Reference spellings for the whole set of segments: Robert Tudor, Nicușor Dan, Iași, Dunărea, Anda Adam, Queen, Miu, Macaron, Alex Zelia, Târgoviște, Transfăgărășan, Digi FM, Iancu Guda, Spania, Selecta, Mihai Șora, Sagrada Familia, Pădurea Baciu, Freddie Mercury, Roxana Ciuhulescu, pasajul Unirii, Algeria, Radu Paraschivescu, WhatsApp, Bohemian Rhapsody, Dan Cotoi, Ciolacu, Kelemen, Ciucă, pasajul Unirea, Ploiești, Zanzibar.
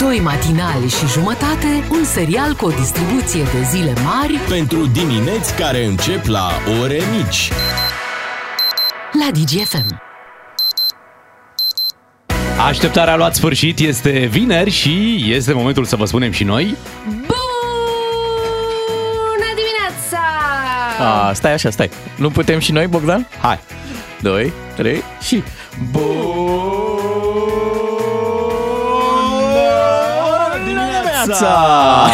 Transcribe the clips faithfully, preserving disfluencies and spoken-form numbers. Doi matinali și jumătate, un serial cu o distribuție de zile mari pentru dimineți care încep la ore mici. La Digi F M. Așteptarea a luat sfârșit, este vineri și este momentul să vă spunem și noi... Bună dimineața! A, stai așa, stai. Nu putem și noi, Bogdan? Hai! Doi, trei și... Bună dimineața!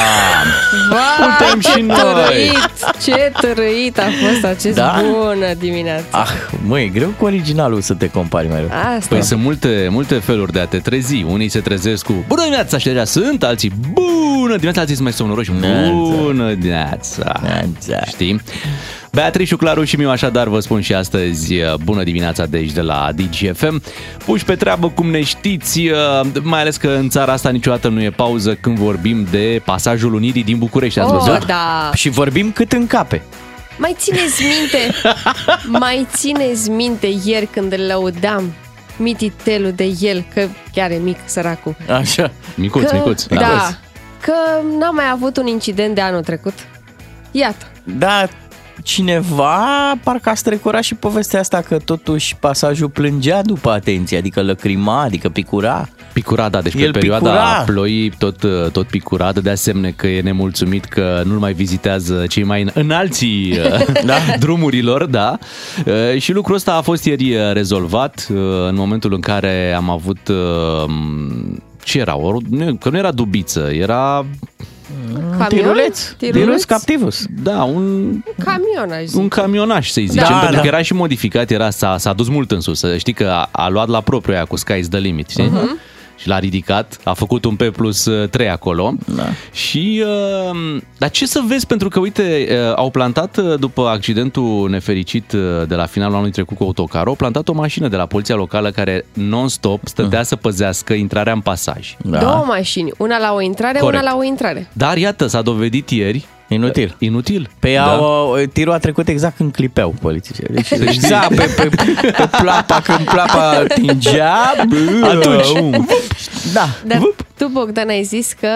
Ba, putem și noi! Trăit, ce trăit a fost acest da? Bună dimineața! Ah, măi, e greu cu originalul să te compari mereu. Asta. Păi sunt multe, multe feluri de a te trezi. Unii se trezesc cu bună dimineața și deja sunt, alții bună dimineața, alții sunt mai somnoroși. Bună dimineața! Știi? Beatrice Claru și Miu așadar vă spun și astăzi bună dimineața de aici de la Digi F M. Puși pe treabă cum ne știți, mai ales că în țara asta niciodată nu e pauză când vorbim de pasajul Unirii din București. Ați văzut? Oh, da. Și vorbim cât încape. Mai țineți minte, mai țineți minte ieri când lăudam mititelul de el, că chiar e mic săracul. Așa, micuț, că, micuț. Da, da, că n-a mai avut un incident de anul trecut. Iată. Da. Cineva parcă a strecurat și povestea asta că totuși pasajul plângea după atenție, adică lăcrima, adică picura. Picura, da, deci el pe perioada picura. Ploii tot, tot picura, dădea semne că e nemulțumit că nu-l mai vizitează cei mai înalții da, drumurilor, da. Și lucrul ăsta a fost ieri rezolvat în momentul în care am avut, ce era, că nu era dubiță, era... Camion? Tiruleț, tiruleț captivus. Da, un camion, aș zice. Un camionaș, să-i zicem, da, pentru da. Că era și modificat, era, s-a, s-a dus mult în sus. Să știi că a, a luat la propriu aia cu Sky's the Limit, știi? Uh-huh. Și l-a ridicat, a făcut un P plus trei acolo. Da. Și uh, dar ce să vezi, pentru că uite, uh, au plantat după accidentul nefericit uh, de la finalul anului trecut cu autocarul, au plantat o mașină de la poliția locală care non-stop stătea uh. să păzească intrarea în pasaj. Da. Două mașini, una la o intrare, corect, una la o intrare. Dar iată, s-a dovedit ieri Inutil. Inutil. Pe ea, da. o, tirul a trecut exact când clipeau polițiștii. Deci, exact, pe, pe, pe plapa, când plapa atingea, atunci. Da. Dar tu, Bogdan, ai zis că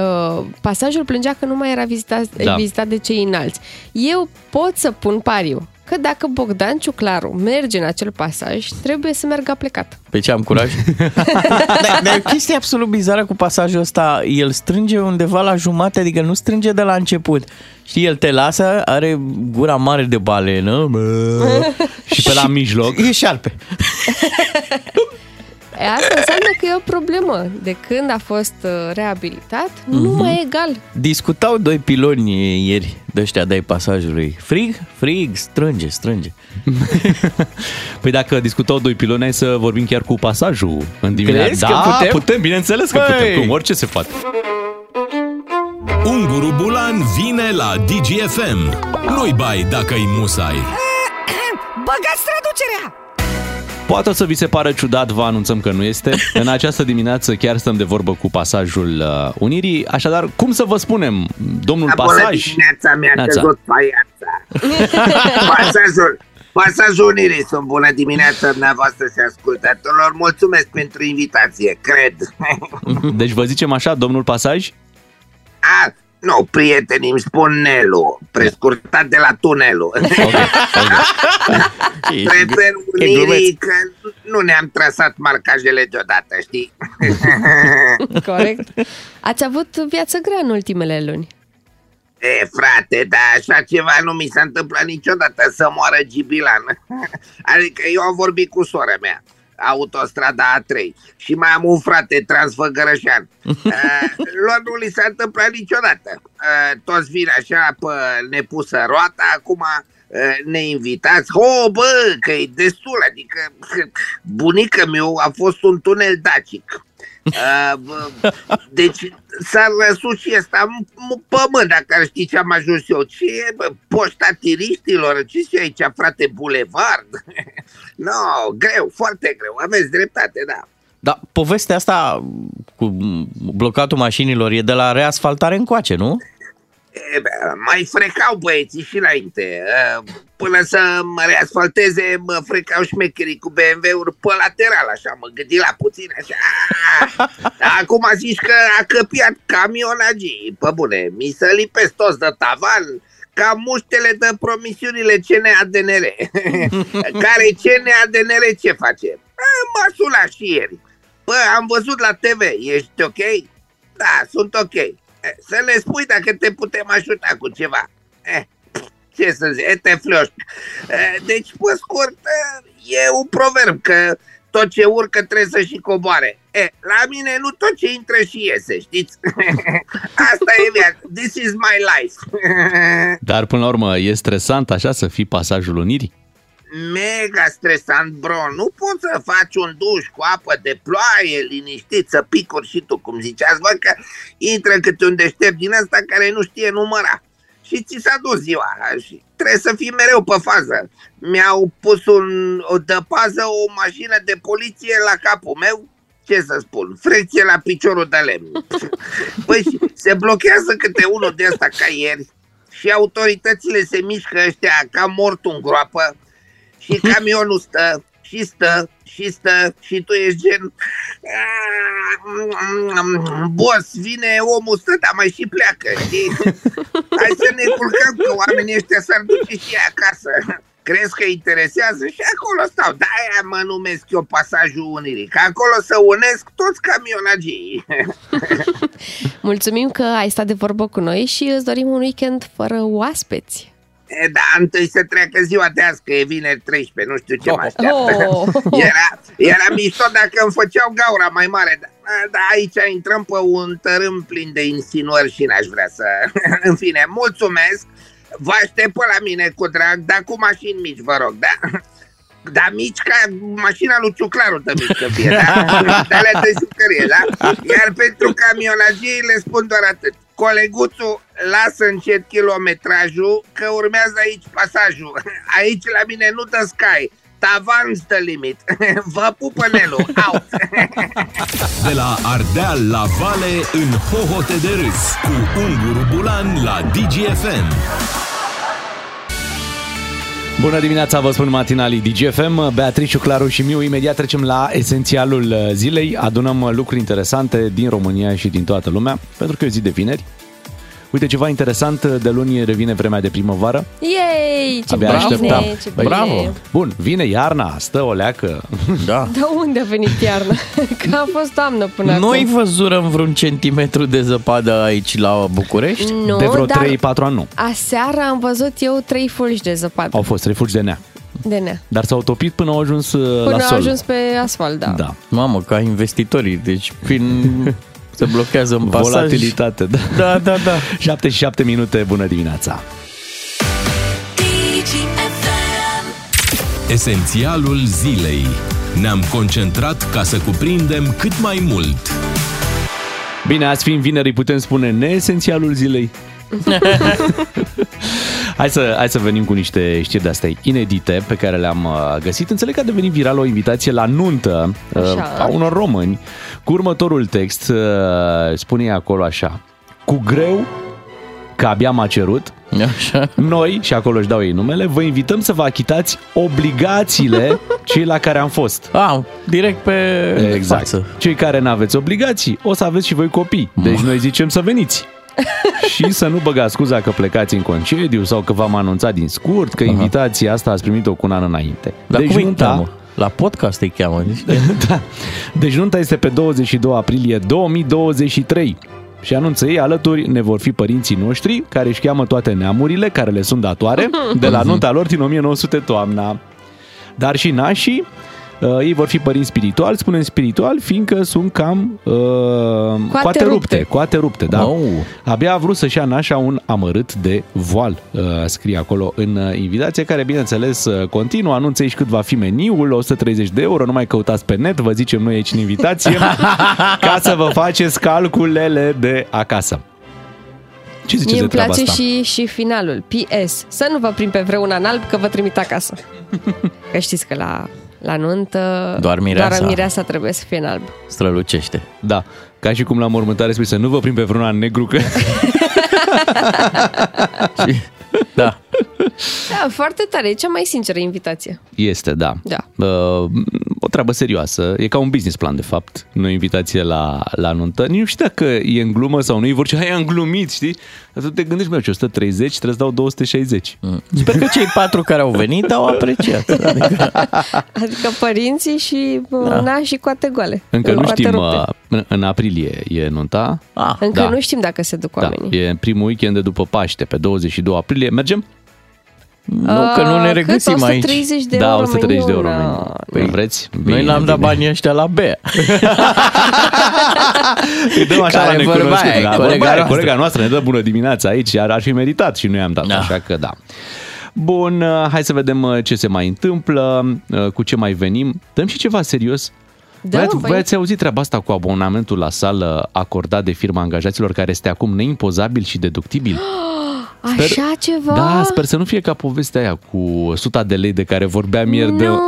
uh, pasajul plângea că nu mai era vizitat, da. vizitat de cei înalți. Eu pot să pun pariu că dacă Bogdan Ciuclaru merge în acel pasaj, trebuie să meargă plecat. Pe ce am curaj? Dar da, o chestie absolut bizară cu pasajul ăsta, el strânge undeva la jumate, adică nu strânge de la început. Știi, el te lasă, are gura mare de balenă și pe la mijloc e șarpe. Asta înseamnă că e o problemă. De când a fost reabilitat, nu mm-hmm. mai e egal. Discutau doi piloni ieri de ăștia de-ai pasajului. Frig? Frig, strânge, strânge. Păi dacă discutau doi piloni, hai să vorbim chiar cu pasajul în dimineața. Da, putem? putem, bineînțeles că Băi. putem, cum orice se poate. Unguru Bulan vine la Digi F M. Nu-i bai dacă-i musai. Băgați traducerea! Poate o să vi se pară ciudat, vă anunțăm că nu este. În această dimineață chiar stăm de vorbă cu pasajul Unirii. Așadar, cum să vă spunem, domnul Apolă pasaj? Dimineața mi-a Neața. căzut paianța. Pasajul, pasajul Unirii sunt. Bună dimineața dumneavoastră și ascultătorilor. Mulțumesc pentru invitație, cred. Deci vă zicem așa, domnul pasaj? A, nu, prietenii îmi spun Nelu, prescurtat de la tunelul. Okay, okay. Prefer Unirii că nu ne-am trasat marcajele deodată, știi? Corect. Ați avut viață grea în ultimele luni. E, frate, dar așa ceva nu mi s-a întâmplat niciodată, să moară Gibilan. Adică eu am vorbit cu sora mea, Autostrada A trei, și mai am un frate, Transfăgărășan. Lor nu li s-a întâmplat niciodată. Toți vin așa, pă, ne pusă roata, acum ne invitați. Ho, bă, că e destul, adică bunica mea a fost un tunel dacic. Deci s-a răsut și ăsta în pământ, dacă ar ști ce am ajuns eu. Ce e, poșta tiriștilor, ce e aici, frate, bulevard? No, greu, foarte greu, aveți dreptate, da. Dar povestea asta cu blocatul mașinilor e de la reasfaltare încoace, nu? Mai frecau băieții și înainte. Până să mă reasfalteze, mă frecau șmecherii cu B M W-uri pe lateral, așa, mă gândi la puțin, așa. Acum zici că a căpiat camionagii, pe bune, mi se lipesc toți de tavan, ca muștele de promisiunile C N A D N R. Care C N A D N R ce face? M-a sunat și ieri. Bă, am văzut la T V, ești ok? Da, sunt ok. Să le spui dacă te putem ajuta cu ceva. Eh, ce să zic, te floști. Deci, pe scurt, e un proverb că tot ce urcă trebuie să și coboare. Eh, la mine nu tot ce intră și iese, știți? Asta e viața. This is my life. Dar până la urmă e stresant așa să fii pasajul Unirii? Mega stresant, bro. Nu poți să faci un duș cu apă de ploaie, liniștit, să picuri și tu, cum ziceați, bă, că intră câte un deștept din ăsta care nu știe număra. Și ți s-a dus ziua și trebuie să fii mereu pe fază. Mi-au pus un, o de pază o mașină de poliție la capul meu. Ce să spun, fricție la piciorul de lemn. Păi se blochează câte unul de ăsta ca ieri și autoritățile se mișcă ăștia ca mort în groapă. Și camionul stă, și stă, și stă, și tu ești gen... Boss, vine omul, stă, dar mai și pleacă, știi? Hai să ne culcăm, că oamenii ăștia s-ar duce și ei acasă. Crezi că interesează? Și acolo stau. De-aia mă numesc eu pasajul Unirii, că acolo să unesc toți camionagii. Mulțumim că ai stat de vorbă cu noi și îți dorim un weekend fără oaspeți. E, da, întâi să treacă ziua de azi, că e vineri treisprezece, nu știu ce mă așteaptă. Oh. Era, era mișto dacă îmi făceau gaura mai mare, dar da, aici intrăm pe un tărâm plin de insinuări și n-aș vrea să... În fine, mulțumesc, vă aștept pe la mine cu drag, dar cu mașini mici, vă rog, da? Dar mici ca mașina lui Ciuclaru de mici să fie, da? De alea de jucărie, da? Iar pentru camionagii le spun doar atât. Coleguțu, lasă încet kilometrajul, că urmează aici pasajul. Aici la mine nu dă scai. Tavan's the limit. Vă pupă Nelu. Out. De la Ardeal la Vale, în hohote de râs, cu Ungur Bulan la Digi F M. Bună dimineața, vă spun matinalii Digi F M, Beatrice Claru și Miu. Imediat trecem la esențialul zilei. Adunăm lucruri interesante din România și din toată lumea, pentru că e zi de vineri. Uite, ceva interesant, de luni revine vremea de primăvară. Yay! Ce abia așteptam. Bravo! Bun, vine iarna, stă o leacă. Da. Dar unde a venit iarna? Că a fost toamnă până acum. Noi văzurăm vreun centimetru de zăpadă aici la București? Nu, de vreo trei patru ani, nu. Aseară am văzut eu trei fulgi de zăpadă. Au fost trei fulgi de nea. De nea. Dar s-au topit până au ajuns până la sol. Până au ajuns pe asfalt, da. Da. Mamă, ca investitorii, deci prin... Se blochează în pasaj. Volatilitate, da. Da, da, da. șaptezeci și șapte minute, bună dimineața. Esențialul zilei. Ne-am concentrat ca să cuprindem cât mai mult. Bine, azi fiind vineri, putem spune neesențialul zilei. Hai să, hai să venim cu niște știri de-astea inedite pe care le-am găsit. Înțeleg că a devenit viral o invitație la nuntă așa, a unor români cu următorul text. Spune acolo așa: cu greu, că abia m-a cerut așa. Noi, și acolo își dau ei numele, vă invităm să vă achitați obligațiile cei la care am fost. Ah, direct pe exact. Față. Cei care n-aveți obligații, o să aveți și voi copii. Deci noi zicem să veniți. Și să nu băgați scuza că plecați în concediu sau că v-am anunțat din scurt, că invitația asta ați primit-o cu un an înainte. Dar deci cum nunta... La podcast îi cheamă. Da. Deci nunta este pe douăzeci și doi aprilie două mii douăzeci și trei. Și anunță ei, alături ne vor fi părinții noștri, care își cheamă toate neamurile care le sunt datoare de la nunta lor din o mie nouă sute toamna. Dar și nașii, Uh, ei vor fi părinți spirituali, spunem spirituali, fiindcă sunt cam uh, coate, coate rupte. Coate rupte, da. Oh. Abia a vrut să-și ia nașa un amărât de voal, uh, scrie acolo în invitație, care, bineînțeles, continuă. Anunță aici cât va fi meniul, o sută treizeci de euro, nu mai căutați pe net, vă zicem noi aici în invitație, ca să vă faceți calculele de acasă. Ce ziceți de treaba asta? Îmi place și, și finalul, P S, să nu vă prind pe vreuna în alb, că vă trimit acasă. Că știți că la... La nuntă, doar mireasa. doar mireasa trebuie să fie în alb. Strălucește. Da, ca și cum la mormântare spui să nu vă prind pe vreuna în negru, că Da. Da, foarte tare. E cea mai sinceră invitație. Este, da. Da. Uh, o treabă serioasă. E ca un business plan, de fapt. Nu invitație la, la nuntă. Nu știu dacă e în glumă sau nu. E vor ce, hai, am glumit, știi? Dar tu te gândești, mă, ce o sută treizeci, trebuie să dau două sute șaizeci. Mm. Sper că cei patru care au venit au apreciat. Adică, adică părinții și da. Na, și coate goale. Încă nu știm. În, în aprilie e nunta. Ah, Încă da. nu știm dacă se duc oamenii. Da. E în primul weekend de după Paște, pe douăzeci și doi aprilie. Mergem? Nu, A, că nu ne regăsim aici. o sută treizeci de da, o sută treizeci de euro. Păi vreți? Bine, noi n-am dat banii ăștia la Bea. Îi dăm așa care la necunoscut. Aia, la colega, aia, colega noastră ne dă bună dimineața aici, iar ar fi meritat și noi am dat. Da. Așa că da. Bun, hai să vedem ce se mai întâmplă, cu ce mai venim. Dăm și ceva serios. Da, voi ați auzit treaba asta cu abonamentul la sală acordat de firma angajaților, care este acum neimpozabil și deductibil? Sper, așa ceva? Da, sper să nu fie ca povestea aia cu o sută de lei de care vorbeam ieri. Nu, de... nu,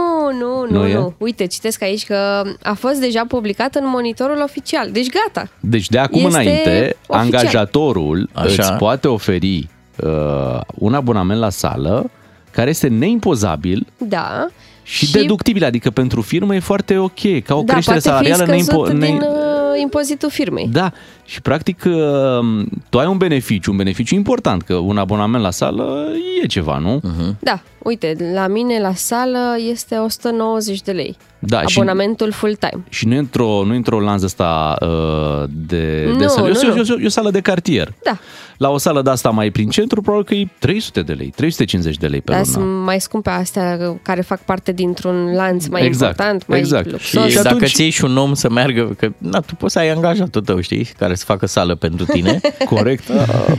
nu, nu, nu. Uite, citesc aici că a fost deja publicat în Monitorul Oficial. Deci gata. Deci de acum este înainte, oficial. Angajatorul așa. Îți poate oferi uh, un abonament la sală care este neimpozabil. Da. Și, și deductibil, adică pentru firmă e foarte ok, ca o da, creștere salarială neimpo... din ne... impozitul firmei. Da, și practic tu ai un beneficiu, un beneficiu important, că un abonament la sală e ceva, nu? Uh-huh. Da, uite, la mine la sală este o sută nouăzeci de lei, da, abonamentul și, full-time. Și nu e într-o, nu e într-o lanză asta de, nu, de sală, nu, e, nu. E, e o sală de cartier. Da. La o sală de asta mai prin centru, probabil că e trei sute de lei, trei sute cincizeci de lei pe lună. Da, sunt mai scumpe astea care fac parte dintr-un lanț mai exact, important, mai exact. Luxos. Și atunci... dacă ți iei și un om să meargă, că na, tu poți să ai angajatul tău, știi, care să facă sală pentru tine. Corect. Uh,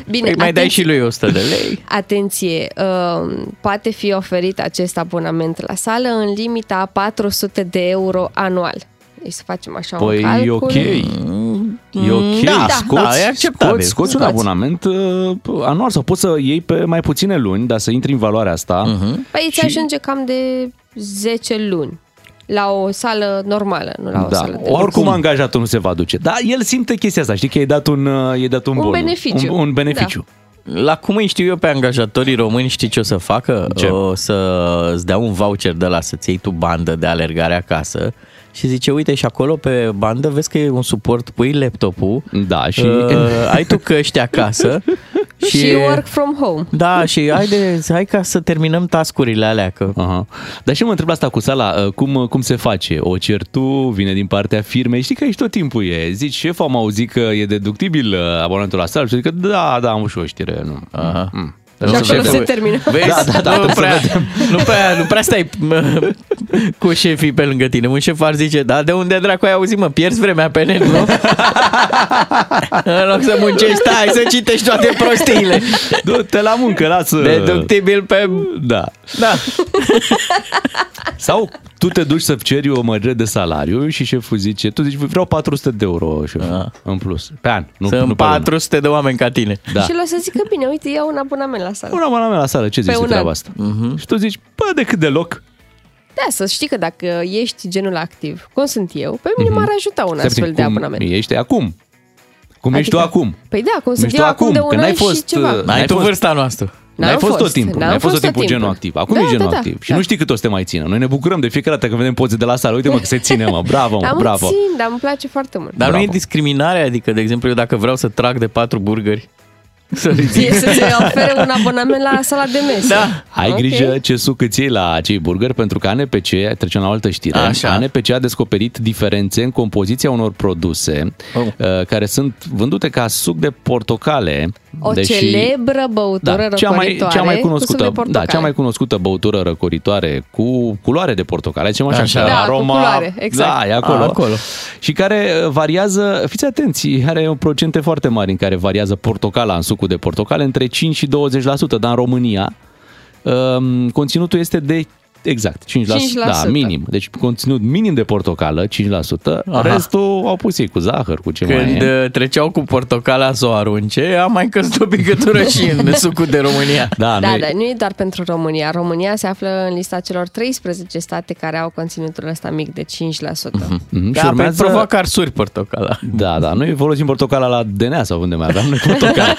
Bine, mai atenție. Dai și lui o sută de lei. Atenție, uh, poate fi oferit acest abonament la sală în limita a patru sute de euro anual. Deci să facem așa păi un calcul. Păi e ok. E ok, da, scoți, da, e scoți, scoți un abonament uh, anual sau poți să iei pe mai puține luni, dar să intri în valoarea asta. Uh-huh. Păi îți și... ajunge cam de zece luni la o sală normală, nu la o da. sală de oricum luni. Angajatul nu se va duce, dar el simte chestia asta, știi că i-ai dat un, i-ai dat un, un beneficiu. Un, un beneficiu. Da. La cum îi știu eu pe angajatorii români, știi ce o să facă? Ce? O să-ți dea un voucher de la să-ți iei tu bandă de alergare acasă. Și zice, uite, și acolo pe bandă vezi că e un suport, pui laptopul. Da, și uh, ai tu căști acasă. Și, și work from home. Da, și hai, de, hai ca să terminăm tascurile alea. Că... Aha. Dar și mă întreb asta cu sala, cum, cum se face? O cer tu, vine din partea firmei, știi că aici tot timpul e. Zici, șef, am auzit că e deductibil abonamentul la sală. Și zic, da, da, am și o știre. Nu. Aha. Mm. Nu se termină. Vezi, da, da, da, nu, prea, nu, prea, nu prea stai mă, cu șefii pe lângă tine. Un șef ar zice, da, de unde dracu ai auzit, mă, pierzi vremea pe net, nu? În loc să muncești, stai să citești toate prostiile. Du-te la muncă, lasă. Deductibil pe... Da. Da. Sau tu te duci să ceri o mărire de salariu și șeful zice, tu zici, vreau patru sute de euro, șef, da. În plus. Pe an. Nu, sunt nu pe patru sute de oameni ca tine. Da. Și l-o să zică, bine, uite, iau un abonament la sală. Un abonament la sală, ce zici de treaba asta? Uh-huh. Și tu zici, bă, decât deloc. Da, să știi că dacă ești genul activ, cum sunt eu, pe mine uh-huh. m-ar ajuta un astfel cum de abonament. Ești acum. Cum adică, ești tu acum. Păi da, cum sunt eu acum de un an și ceva. Ai tu vârsta noastră. N-am N-ai fost, fost tot timpul, n-ai fost, fost tot timpul genul activ. Acum da, e genul da, da, activ. Și da. Nu știi cât o să te mai țină. Noi ne bucurăm de fiecare dată când vedem poze de la sală. Uite mă că se ține, mă, bravo, mă, bravo. Am țin, dar îmi place foarte mult. Dar bravo. Nu e discriminare, adică, de exemplu, eu dacă vreau să trag de patru burgeri, să se ofere un abonament la sala de mesă. Da. Ai okay. grijă ce suc îți iei la acei burgeri, pentru că A N P C, trecem la o altă știre, așa. A N P C a descoperit diferențe în compoziția unor produse oh. care sunt vândute ca suc de portocale. O deși, celebră băutură da, răcoritoare cea mai, cea mai cunoscută, cu da, cea mai cunoscută băutură răcoritoare cu culoare de portocale, zicem așa, așa. Da, aroma, cu culoare, exact. Da, e acolo. A, acolo. Și care variază, fiți atenți, are procente foarte mari în care variază portocala în suc de portocale între cinci și douăzeci la sută, dar în România um, conținutul este de Exact, cinci la sută, cinci la sută. Da, minim. Deci conținut minim de portocală, cinci la sută, aha. Restul au pus ei cu zahăr, cu ce când mai e. Când treceau cu portocala să o arunce, a mai căzut o picătură și în sucul de România. Da, da, noi... dar nu e doar pentru România. România se află în lista celor treisprezece state care au conținutul ăsta mic de cinci la sută. Mm-hmm. Mm-hmm. Da, și urmează... provoacă arsuri portocala. Da, da, noi folosim portocala la D N A sau unde mai aveam noi portocala.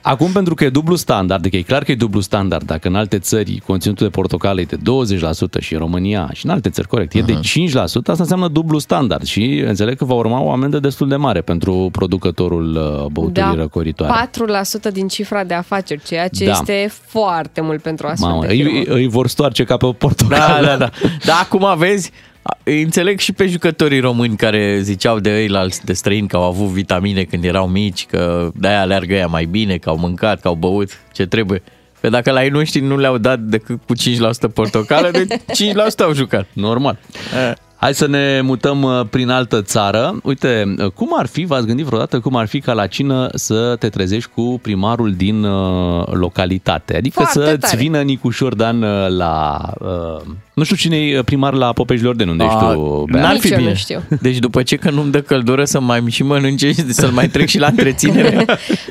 Acum, pentru că e dublu standard, adică e clar că e dublu standard, dacă în alte țări conținutul de portocale e de douăzeci la sută și în România și în alte țări, corect, e de cinci la sută, asta înseamnă dublu standard și înțeleg că va urma o amendă destul de mare pentru producătorul băuturii da, răcoritoare. patru la sută din cifra de afaceri, ceea ce da. Este foarte mult pentru astfel Mamă, de firmă. Îi, îi vor stoarce ca pe portocală. Da, da, da. Dar acum vezi, înțeleg și pe jucătorii români care ziceau de ei la de străini că au avut vitamine când erau mici, că de-aia aleargă ea mai bine, că au mâncat, că au băut, ce trebuie. Că dacă la ei nu știi, nu le-au dat decât cu cinci la sută portocală, de cinci la sută au jucat. Normal. Hai să ne mutăm prin altă țară. Uite, cum ar fi, v-ați gândit vreodată, cum ar fi ca la cină să te trezești cu primarul din uh, localitate? Adică foarte să-ți tare. Vină Nicușor Dan la... Uh, nu știu cine e primar la Popeșilor de unde ești tu, Bea? N-ar fi bine. Știu. Deci după ce că nu-mi dă căldură să mai și mănânce, să-l mai trec și la întreținere.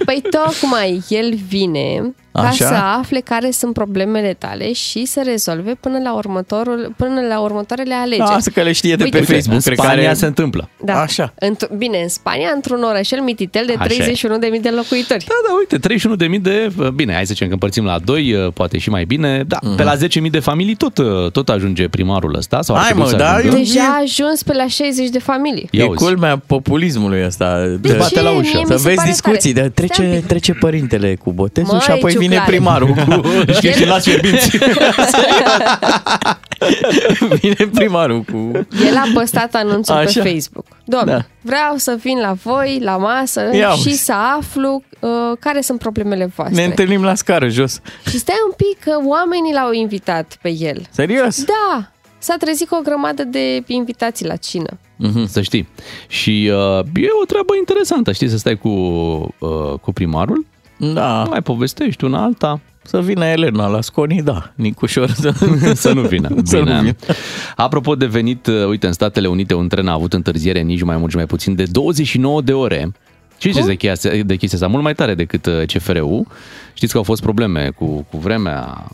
Păi tocmai el vine... Ca așa? Să afle care sunt problemele tale și să rezolve până la următorul, până la următoarele alegeri. Asta că le știe de uite, pe Facebook. În Spania care... se întâmplă. Da. Așa. Bine, în Spania, într-un orășel mititel de treizeci și unu de mii de locuitori. Da, da, uite, treizeci și unu de mii de... Bine, hai să zicem că împărțim la doi, poate și mai bine. Da, mm-hmm. Pe la zece mii de familii tot, tot ajunge primarul ăsta. Sau hai mă, da, eu... Deja a ajuns pe la șaizeci de familii. E culmea populismului ăsta. De, de ce? La ușă. Să vezi discuții. De, trece, trece părintele cu botezul și apoi vine primarul cu... Știi că las fierbinți. Vine primarul cu... El a postat anunțul așa? Pe Facebook. Doamne, da. Vreau să vin la voi, la masă iau. Și să aflu uh, care sunt problemele voastre. Ne întâlnim la scară, jos. Și stai un pic că oamenii l-au invitat pe el. Serios? Da. S-a trezit cu o grămadă de invitații la cină. Mm-hmm, să știi. Și uh, e o treabă interesantă, știi, să stai cu, uh, cu primarul. Da. Mai povestești una alta. Să vină Elena Lasconi, da, Nicușor. Să nu vină. Să nu vină. Apropo de venit, uite, în Statele Unite un tren a avut întârziere nici mai mult, nici mai puțin de douăzeci și nouă de ore. Și ce de chestia asta? Mult mai tare decât C F R U. Știți că au fost probleme cu, cu vremea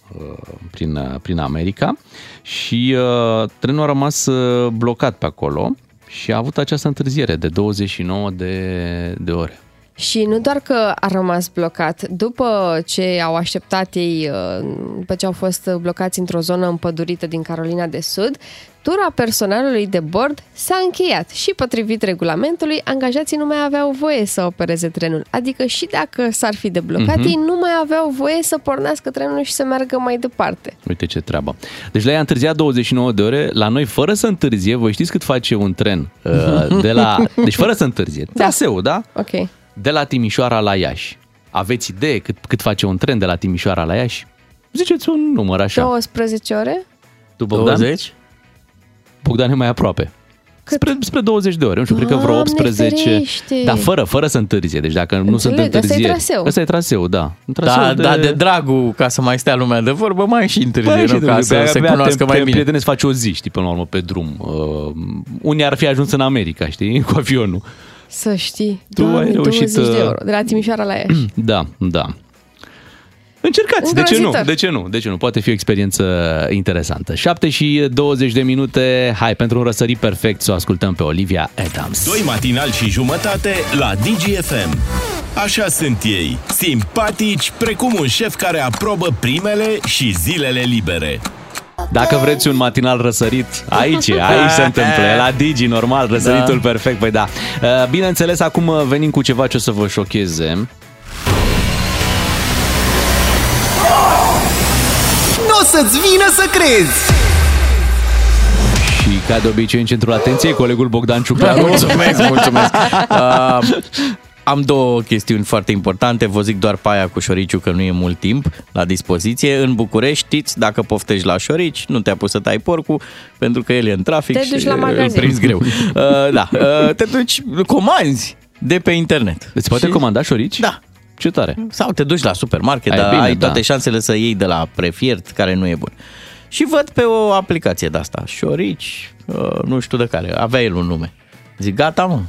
prin, prin America și uh, trenul a rămas blocat pe acolo și a avut această întârziere de douăzeci și nouă de, de ore. Și nu doar că a rămas blocat, după ce au așteptat ei, după ce au fost blocați într-o zonă împădurită din Carolina de Sud, tura personalului de bord s-a încheiat și potrivit regulamentului, angajații nu mai aveau voie să opereze trenul. Adică și dacă s-ar fi deblocat, uh-huh. ei nu mai aveau voie să pornească trenul și să meargă mai departe. Uite ce treabă. Deci la ea întârzia douăzeci și nouă de ore, la noi fără să întârzie, voi știți cât face un tren de la... Deci fără să întârzie, traseul, da? da? Ok. De la Timișoara la Iași. Aveți idee cât, cât face un tren de la Timișoara la Iași? Ziceți un număr așa. douăsprezece ore? Tu, Bogdan? douăzeci? Bogdan e mai aproape. Spre, spre douăzeci de ore. Nu știu, cred că vreo optsprezece. Ferește. Dar fără, fără să întârzie. Deci dacă înțeleg, nu sunt întârzieri. Ăsta e traseu. Ăsta e traseu, da. Traseu da, de... da, de dragul, ca să mai stea lumea de vorbă, mai și întârzieri. Păi, ca să se cunoască mai bine. Prietenesc, faci o zi, știi, până la urmă, pe drum. Uh, unii ar fi ajuns în America, știi, cu avionul. Să știi, tu Doamne, ai reușit douăzeci de euro, de la Timișoara la Iași. Da, da. Încercați, de ce nu? De ce nu? De ce nu? Poate fi o experiență interesantă. șapte și douăzeci de minute. Hai, pentru un răsărit perfect să o ascultăm pe Olivia Adams. Doi matinali și jumătate la Digi F M. Așa sunt ei, simpatici, precum un șef care aprobă primele și zilele libere. Dacă vreți un matinal răsărit, aici, aici se întâmplă, la Digi, normal, răsăritul da. Perfect, păi da. Bineînțeles, acum venim cu ceva ce o să vă șocheze. N-o să-ți vină să crezi! Și ca de obicei, în centrul atenției, colegul Bogdan Ciuclaru. Mulțumesc, mulțumesc! Uh... Am două chestiuni foarte importante, vă zic doar pe aia cu șoriciu că nu e mult timp la dispoziție. În București, știți, dacă poftești la șorici, nu te-a pus să tai porcul, pentru că el e în trafic te și îl prinzi greu. Uh, da, uh, te duci, comanzi de pe internet. Îți poate și... comanda șorici? Da. Ce tare. Sau te duci la supermarket, ai, dar bine, ai toate da. Șansele să iei de la prefiert, care nu e bun. Și văd pe o aplicație de-asta, șorici, nu știu de care, avea el un nume. Zic, gata, mă,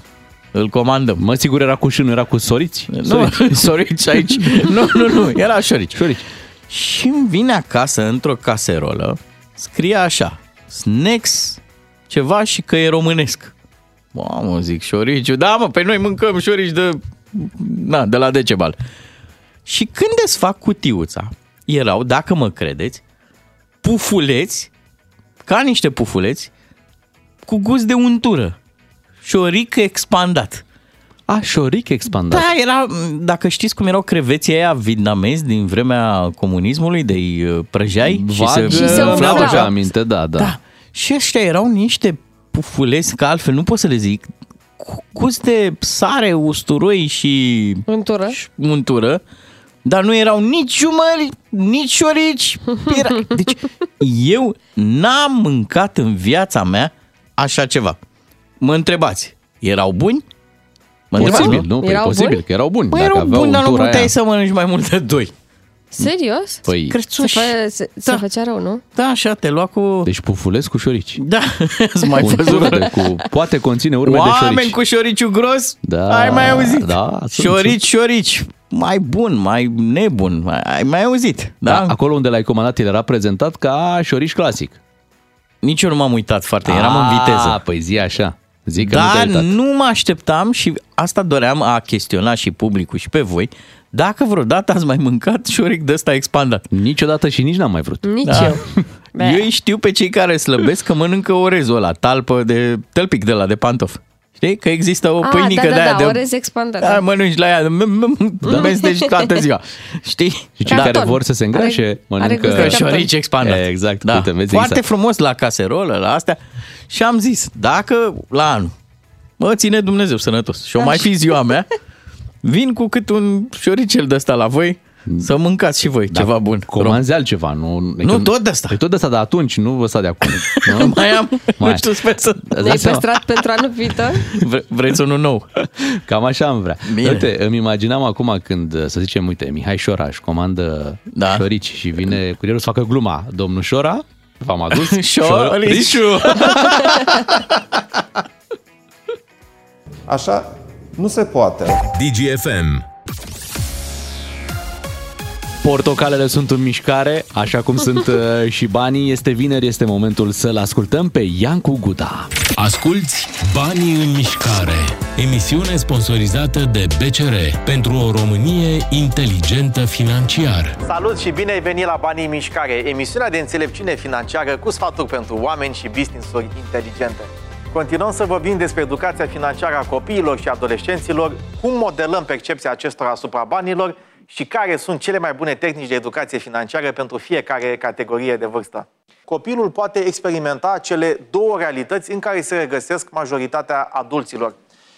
îl comandăm. Mă, sigur era cu șân, era cu soriți? Nu, sorici aici. Nu, nu, nu, era șorici. Șorici. Și îmi vine acasă, într-o caserolă, scrie așa, snacks, ceva și că e românesc. Mamă, zic, șoriciu, da, mă, pe noi mâncăm șorici de, na, de la Decebal. Și când desfac cutiuța, erau, dacă mă credeți, pufuleți, ca niște pufuleți, cu gust de untură. Șoric expandat. A, șoric expandat. Da, era, dacă știți cum erau creveții aia vietnamezi din vremea comunismului, de-i prăjeai Vag, și se, se umflau. Așa aminte, da, da, da. Și ăștia erau niște pufuleți, că altfel nu pot să le zic, cu gust de sare, usturoi și untură, și untură. Dar nu erau nici umări, nici șorici. Era... Deci eu n-am mâncat în viața mea așa ceva. Mă întrebați, erau buni? Mă întrebați, posibil, nu? Păi erau posibil buni? Că erau buni. Păi dacă erau buni, dar nu puteai aia să mănânci mai mult de doi. Serios? Păi... Crețuși. Se, fă, se, da. se făcea rău, nu? Da, așa, te lua cu... Deci pufulesc cu șorici. Da, îți mai văzut. Cu... Poate conține urme Oameni de șorici. Oameni cu șoriciu gros? Da. Ai mai auzit? Da, șorici, șorici. Mai bun, mai nebun, ai mai auzit. Da? Da, acolo unde l-ai comandat, el era prezentat ca șorici clasic. Nici eu nu m-am uitat foarte, eram A, în viteză. Păi zi așa, zic că da, nu, nu mă așteptam și asta doream a chestiona și publicul și pe voi, dacă vreodată ați mai mâncat șoric de ăsta expandat. Niciodată și nici n-am mai vrut. Nici da. eu. Eu știu pe cei care slăbesc că mănâncă orezul ăla, talpă de, tălpic de la de pantof. Știi? Că există o A, pâinică da, da, de aia da, de... orez expandat. Da, mănânci la ea, mesteci toată ziua. Știi? Și cei care vor să se îngrașe, mănâncă șorici expandat. Exact. Foarte frumos la caserolă, la astea. Și am zis, dacă la anul mă ține Dumnezeu sănătos și o mai fi ziua mea, vin cu cât un șoricel de ăsta la voi, să mâncați și voi da, ceva bun. Comanzi altceva, nu... Nu, tot de asta. E tot de asta, dar atunci, nu vă sta de acum. Mai am, mai. Nu știu, sper să... Ne-ai păstrat pentru anul viitor? Vre- vreți unul nou? Cam așa am vrea. Bine. Uite, îmi imaginam acum când, să zicem, uite, Mihai Șora își comandă da. șorici și vine curierul să facă gluma. Domnul Șora, v-am adus șoriciu. Așa nu se poate. Digi F M. Portocalele sunt în mișcare, așa cum sunt și banii. Este vineri, este momentul să-l ascultăm pe Iancu Guda. Asculți Banii în mișcare, emisiune sponsorizată de B C R pentru o Românie inteligentă financiar. Salut și bine ai venit la Banii în mișcare, emisiunea de înțelepciune financiară cu sfaturi pentru oameni și business-uri inteligente. Continuăm să vorbim despre educația financiară a copiilor și adolescenților, cum modelăm percepția acestora asupra banilor și care sunt cele mai bune tehnici de educație financiară pentru fiecare categorie de vârstă. Copilul poate experimenta cele două realități în care se regăsesc majoritatea adulților.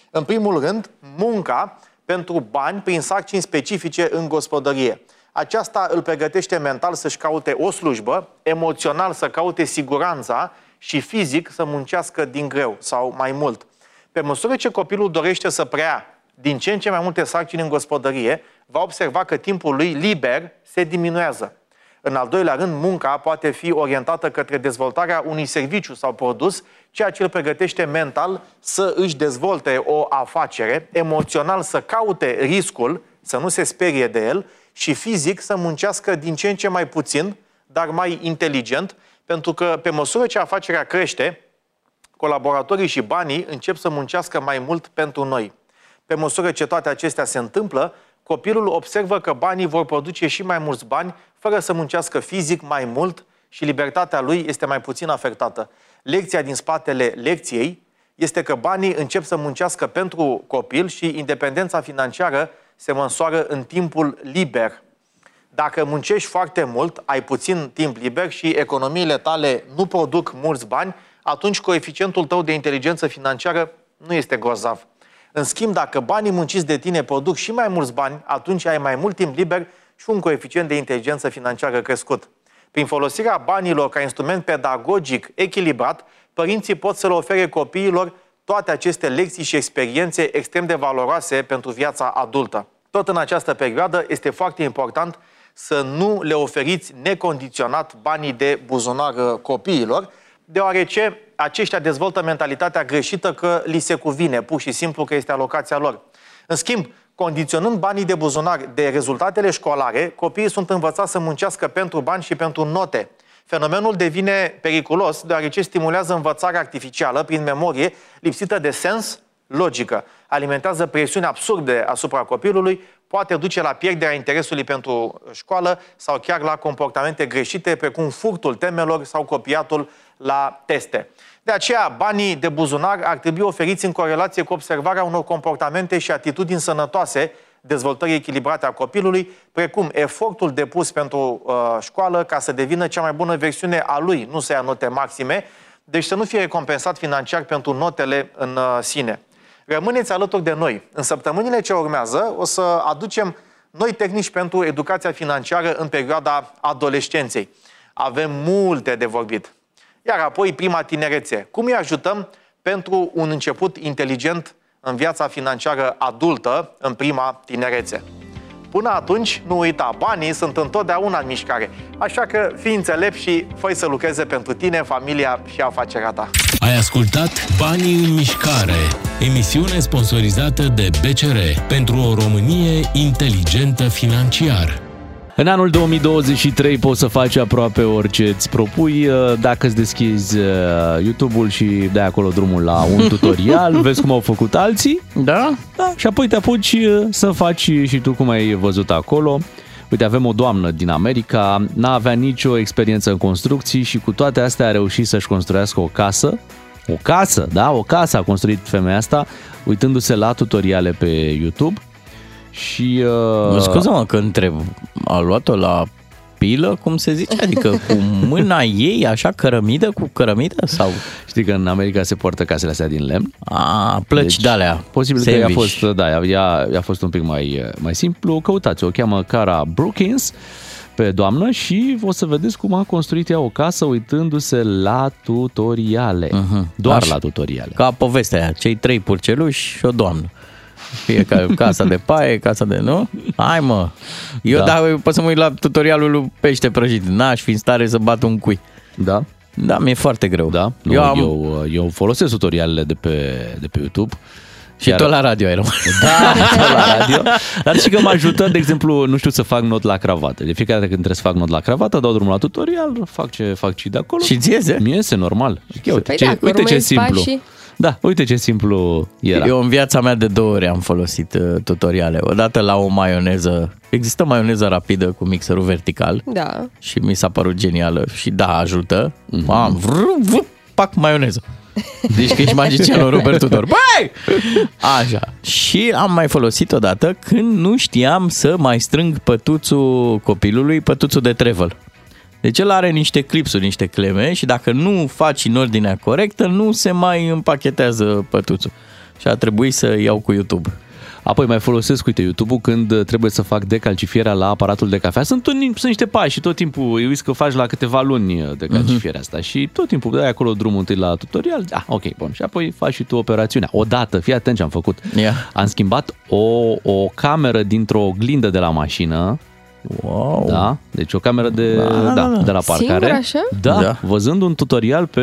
În primul rând, munca pentru bani prin sarcini specifice în gospodărie. Aceasta îl pregătește mental să-și caute o slujbă, emoțional să caute siguranța și fizic să muncească din greu sau mai mult. Pe măsură ce copilul dorește să preia din ce în ce mai multe sarcini în gospodărie, va observa că timpul lui liber se diminuează. În al doilea rând, munca poate fi orientată către dezvoltarea unui serviciu sau produs, ceea ce îl pregătește mental să își dezvolte o afacere, emoțional să caute riscul, să nu se sperie de el, și fizic să muncească din ce în ce mai puțin, dar mai inteligent, pentru că pe măsură ce afacerea crește, colaboratorii și banii încep să muncească mai mult pentru noi. Pe măsură ce toate acestea se întâmplă, copilul observă că banii vor produce și mai mulți bani fără să muncească fizic mai mult și libertatea lui este mai puțin afectată. Lecția din spatele lecției este că banii încep să muncească pentru copil și independența financiară se măsoară în timpul liber. Dacă muncești foarte mult, ai puțin timp liber și economiile tale nu produc mulți bani, atunci coeficientul tău de inteligență financiară nu este grozav. În schimb, dacă banii munciți de tine produc și mai mulți bani, atunci ai mai mult timp liber și un coeficient de inteligență financiară crescut. Prin folosirea banilor ca instrument pedagogic echilibrat, părinții pot să le ofere copiilor toate aceste lecții și experiențe extrem de valoroase pentru viața adultă. Tot în această perioadă este foarte important să nu le oferiți necondiționat banii de buzunar copiilor, deoarece aceștia dezvoltă mentalitatea greșită că li se cuvine, pur și simplu că este alocația lor. În schimb, condiționând banii de buzunar de rezultatele școlare, copiii sunt învățați să muncească pentru bani și pentru note. Fenomenul devine periculos, deoarece stimulează învățarea artificială prin memorie lipsită de sens, logică. Alimentează presiuni absurde asupra copilului, poate duce la pierderea interesului pentru școală sau chiar la comportamente greșite, precum furtul temelor sau copiatul la teste. De aceea, banii de buzunar ar trebui oferiți în corelație cu observarea unor comportamente și atitudini sănătoase, dezvoltării echilibrate a copilului, precum efortul depus pentru uh, școală ca să devină cea mai bună versiune a lui, nu să ia note maxime, deci să nu fie recompensat financiar pentru notele în uh, sine. Rămâneți alături de noi. În săptămânile ce urmează o să aducem noi tehnici pentru educația financiară în perioada adolescenței. Avem multe de vorbit. Iar apoi prima tinerețe. Cum îi ajutăm pentru un început inteligent în viața financiară adultă, în prima tinerețe? Până atunci, nu uita, banii sunt întotdeauna în mișcare. Așa că fii înțelept și fă-i să lucreze pentru tine, familia și afacerea ta. Ai ascultat Banii în mișcare, emisiune sponsorizată de B C R pentru o Românie inteligentă financiar. În anul două mii douăzeci și trei poți să faci aproape orice îți propui, dacă îți deschizi YouTube-ul și dai acolo drumul la un tutorial, vezi cum au făcut alții, da? Da, și apoi te apuci să faci și tu cum ai văzut acolo. Uite, avem o doamnă din America, n-a avea nicio experiență în construcții și cu toate astea a reușit să-și construiască o casă. O casă, da? O casă a construit femeia asta, uitându-se la tutoriale pe YouTube. Și uh... scuze-mă că întreb, a luat-o la pilă, cum se zice? Adică cu mâna ei, așa, cărămidă cu cărămidă? Sau? Știi că în America se poartă casele astea din lemn. A, plăci de alea. Posibil că i-a fost, da, i-a fost un pic mai, mai simplu. Căutați-o, o cheamă Cara Brookins pe doamnă și o să vedeți cum a construit ea o casă uitându-se la tutoriale. Uh-huh. Doar așa, la tutoriale. Ca povestea aia, cei trei purceluși și o doamnă. Fie casa de paie, casa de, nu? Hai mă, eu da. Da, pot să mă uit la tutorialul lui pește prăjit. N-aș fi în stare să bat un cui. Da? Da, mi-e foarte greu. Da? Nu, eu, am... eu, eu folosesc tutorialele de pe, de pe YouTube. Și iar... tot la radio ai rămas. Da, tot la radio. Dar și că mă ajută, de exemplu, nu știu, să fac not la cravată. De fiecare dată când trebuie să fac not la cravată, dau drumul la tutorial, fac ce fac și de acolo. Și ți iese? Mi iese normal. Păi uite da, ce, uite ce simplu. Pașii... Da, uite ce simplu era. Eu în viața mea de două ori am folosit uh, tutoriale. Odată la o maioneză. Există maioneză rapidă cu mixerul vertical. Da. Și mi s-a părut genială. Și da, ajută. Mm-hmm. Am vr- vr- pac maioneză. Deci că ești magicianul Robert Tudor. Băi! Așa. Și am mai folosit odată când nu știam să mai strâng pătuțul copilului, pătuțul de travel. Deci el are niște clipsuri, niște cleme și dacă nu faci în ordinea corectă, nu se mai împachetează pătuțul. Și a trebuit să iau cu YouTube. Apoi mai folosesc, uite, YouTube-ul când trebuie să fac decalcifierea la aparatul de cafea. Sunt, sunt niște pași și tot timpul, eu uiți că faci la câteva luni decalcifierea asta și tot timpul dai acolo drumul întâi la tutorial. Da, ok, bun. Și apoi faci și tu operațiunea. Odată, fii atent ce am făcut. Yeah. Am schimbat o, o cameră dintr-o oglindă de la mașină. Wow. Da, deci o cameră de, da, da, de la parcare. Așa? Da, da, văzând un tutorial pe,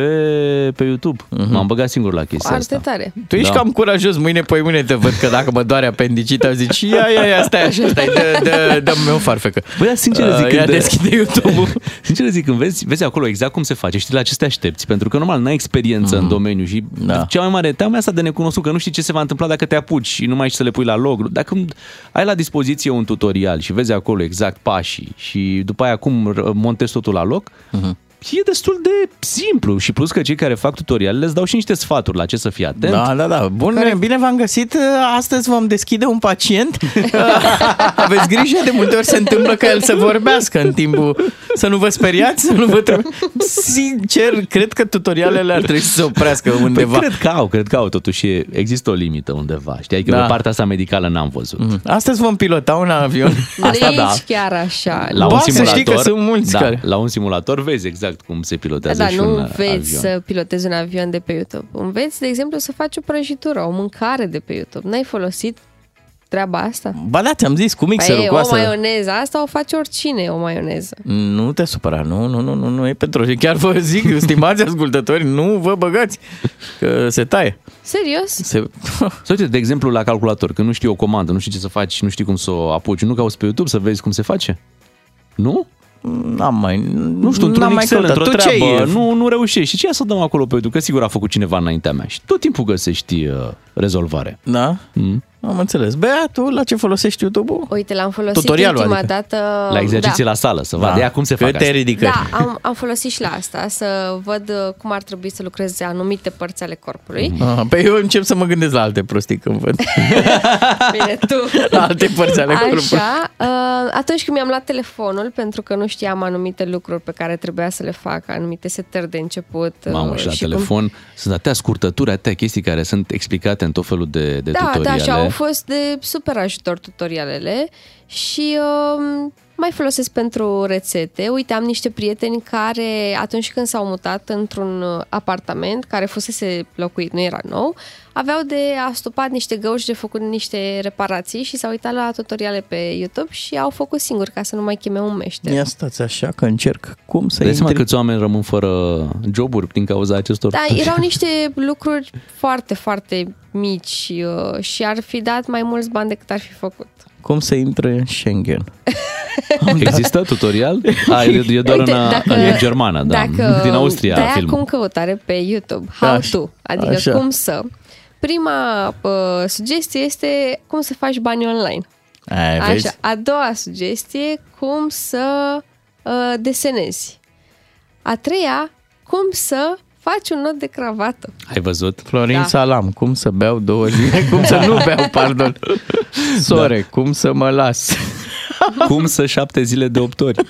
pe YouTube. Uh-huh. M-am băgat singur la chestia asta. Foarte tare. Tu ești da. Cam curajos, mâine pe mâine te văd că dacă mă doare apendicita, zici, ia, ia, ia, stai așa, stai, dă, dă, dă-mi o farfecă. Băi, sincer zic, uh, când deschide YouTube-ul. Sincer zic, când vezi, vezi acolo exact cum se face, știi la ce te aștepți, pentru că normal n-ai experiență mm-hmm. în domeniu și da. Cea mai mare teamă e asta de necunoscut, că nu știi ce se va întâmpla dacă te apuci și nu mai știi să le pui la loc. Dacă ai la dispoziție un tutorial și vezi acolo exact pașii și după aia cum montezi totul la loc, uh-huh. e destul de simplu și plus că cei care fac tutorialele îți dau și niște sfaturi la ce să fii atent. Da, da, da. Bun, care... bine v-am găsit. Astăzi vom deschide un pacient. Aveți grijă, de multe ori se întâmplă că el să vorbească în timpul, să nu vă speriați, să nu vă trebuie. Sincer, cred că tutorialele ar trebui să se oprească undeva. Păi, cred că au, cred că au, totuși există o limită undeva. Știi că da. Pe partea asta medicală n-am văzut. Mm-hmm. Astăzi vom pilota un avion. Asta da. Nici chiar așa. La ba, un simulator, să știi că sunt mulți da, care... La un simulator vezi exact cum se pilotează da, și nu înveți să pilotezi un avion de pe YouTube. Înveți, de exemplu, să faci o prăjitură, o mâncare de pe YouTube. N-ai folosit treaba asta? Ba da, ți-am zis, cu mixerul, cu asta. O maioneză, asta o face oricine, o maioneză. Nu te supăra, nu, nu, nu, nu, nu e pentru... Chiar vă zic, stimați ascultători, nu vă băgați, că se taie. Serios? Se... Să uite, de exemplu, la calculator, că nu știi o comandă, nu știi ce să faci, nu știi cum să o apuci, nu cauți pe YouTube să vezi cum se face? Nu? N-am mai... Nu știu, într-un Excel, într-o treabă, nu, nu reușești. Și ce ia să dăm acolo pe YouTube? Că sigur a făcut cineva înaintea mea. Și tot timpul găsești uh, rezolvare. Da? Mm. Am înțeles. Bea, tu la ce folosești YouTube-ul? Uite, l-am folosit tutorialul, ultima adică. dată... La exerciții da. la sală, să vadă da. cum se fac asta. Da, am, am folosit și la asta, să văd cum ar trebui să lucrez anumite părți ale corpului. Ah, pe eu încep să mă gândesc la alte prostii când văd. Bine, tu. La alte părți ale Așa, corpului. Așa, atunci când mi-am luat telefonul, pentru că nu știam anumite lucruri pe care trebuia să le fac, anumite setări de început. Mamă, și la și telefon cum... sunt atâtea scurtături, atâtea chestii care sunt explicate în tot felul de, de da, tutoriale. Da, da, au fost de super ajutor tutorialele și uh, mai folosesc pentru rețete. Uite, am niște prieteni care atunci când s-au mutat într-un apartament care fusese locuit, nu era nou, aveau de astupat niște găuri de făcut niște reparații și s-au uitat la tutoriale pe YouTube și au făcut singuri ca să nu mai cheme un meșter. Ia stați așa că încerc cum să intri. Vezi câți oameni rămân fără joburi din cauza acestor... Da, tutoriale. Erau niște lucruri foarte, foarte mici și ar fi dat mai mulți bani decât ar fi făcut. Cum să intre în Schengen? Există tutorial? A, e, e doar Uite, în, dacă, în germană, da, din Austria. Dacă dai acum căutare pe YouTube, how așa, to, adică așa. cum să... Prima uh, sugestie este cum să faci bani online. Aia, Așa. A doua sugestie, cum să uh, desenezi. A treia, cum să faci un nod de cravată. Ai văzut? Florin da. Salam, cum să beau două zile, cum să nu beau, pardon. Sore, da. cum să mă las. Cum să șapte zile de opt ori.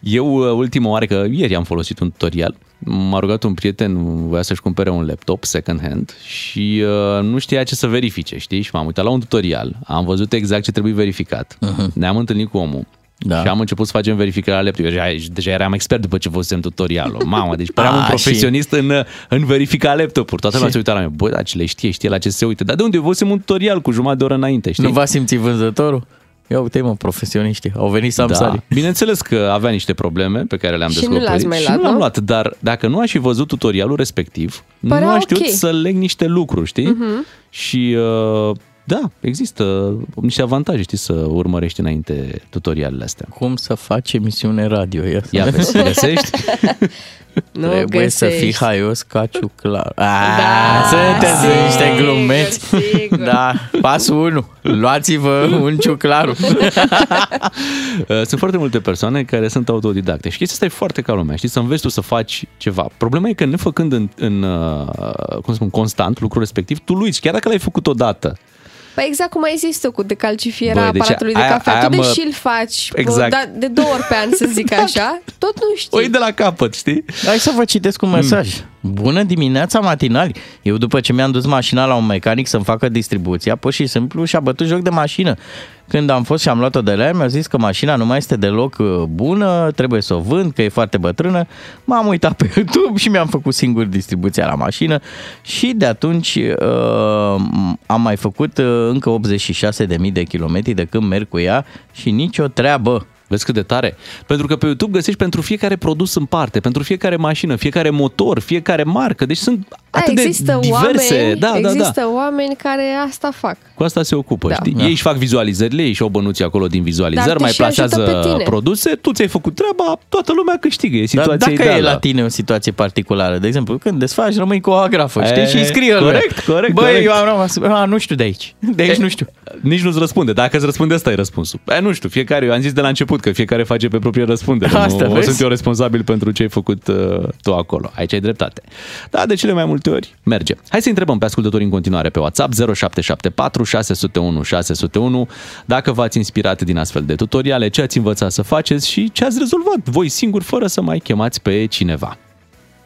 Eu, ultima oară, că ieri am folosit un tutorial, m-a rugat un prieten, voia să-și cumpere un laptop second-hand și uh, nu știa ce să verifice, știi? Și m-am uitat la un tutorial, am văzut exact ce trebuie verificat. Uh-huh. Ne-am întâlnit cu omul da. și am început să facem verificarea laptopului. Deja, deja eram expert după ce văzusem tutorialul. Mamă, deci păream un profesionist și... în, în verificarea laptopului. Toată lumea se uita la mine. Bă, dar ce le știe, știe la ce se uite. Dar de unde? Eu văzusem un tutorial cu jumătate de oră înainte, știi? Nu v-a simțit vânzătorul? Ia uite, mă, profesioniștii, au venit să am sari. Bineînțeles că avea niște probleme pe care le-am și descoperit nu și nu l-am luat, dar dacă nu aș fi văzut tutorialul respectiv, Părea nu aș știut okay. să leg niște lucruri, știi? Uh-huh. Și uh, da, există niște avantaje, știi, să urmărești înainte tutorialele astea. Cum să faci emisiune radio? Ia, Ia vezi, găsești? Nu Trebuie găsești. Să fii haios ca Ciuclaru. Da, sunteți sigur, niște glumeți. Sigur. Da, pasul unu. Luați-vă un Ciuclaru. Sunt foarte multe persoane care sunt autodidacte. Și chestia asta e foarte ca lumea. Știi, să înveți tu să faci ceva. Problema e că nefăcând în, în cum spun, constant lucrul respectiv, tu luiți, chiar dacă l-ai făcut odată. Păi exact cum ai zis tu, cu decalcifierea Băi, deci aparatului aia, de cafea. Tu deși mă... îl faci exact. bă, de două ori pe an, să zic așa, tot nu știi. Oi de la capăt, știi? Hai să vă citesc un mesaj. Mm. Bună dimineața, matinali! Eu după ce mi-am dus mașina la un mecanic să-mi facă distribuția, pur și simplu și-a bătut joc de mașină. Când am fost și am luat-o de la el, mi-a zis că mașina nu mai este deloc bună, trebuie să o vând, că e foarte bătrână. M-am uitat pe YouTube și mi-am făcut singur distribuția la mașină și de atunci uh, am mai făcut uh, încă optzeci și șase de mii de kilometri de când merg cu ea și nicio treabă. Vezi cât de tare? Pentru că pe YouTube găsești pentru fiecare produs în parte, pentru fiecare mașină, fiecare motor, fiecare marcă. Deci sunt atât da, de diverse. Oameni, da, există da, da. oameni care asta fac. Cu asta se ocupă. Da. Știi? Da. Ei își fac vizualizările, ei își au bănuții acolo din vizualizări, Dar mai plasează produse, tu ți-ai făcut treaba, toată lumea câștigă. E situația Dar dacă ideală. E la tine o situație particulară, de exemplu, când desfaci, rămâi cu o agrafă, știi? E, și scrie corect, corect. Băi, corect. eu am rămas, a, nu știu de aici. De aici e, nu știu. Nici nu-ți răspunde. Dacă îți răspunde, ăsta e răspunsul. E, nu știu, fiecare, eu am zis de la început că fiecare face pe propria răspundere. Asta, nu sunt eu responsabil pentru ce ai făcut uh, tu acolo. Aici ai dreptate. Da, de cele mai multe ori merge. Hai să întrebăm pe ascultători în continuare pe WhatsApp zero șapte șapte patru șase zero unu șase zero unu dacă v-ați inspirat din astfel de tutoriale, ce ați învățat să faceți și ce ați rezolvat voi singuri fără să mai chemați pe cineva.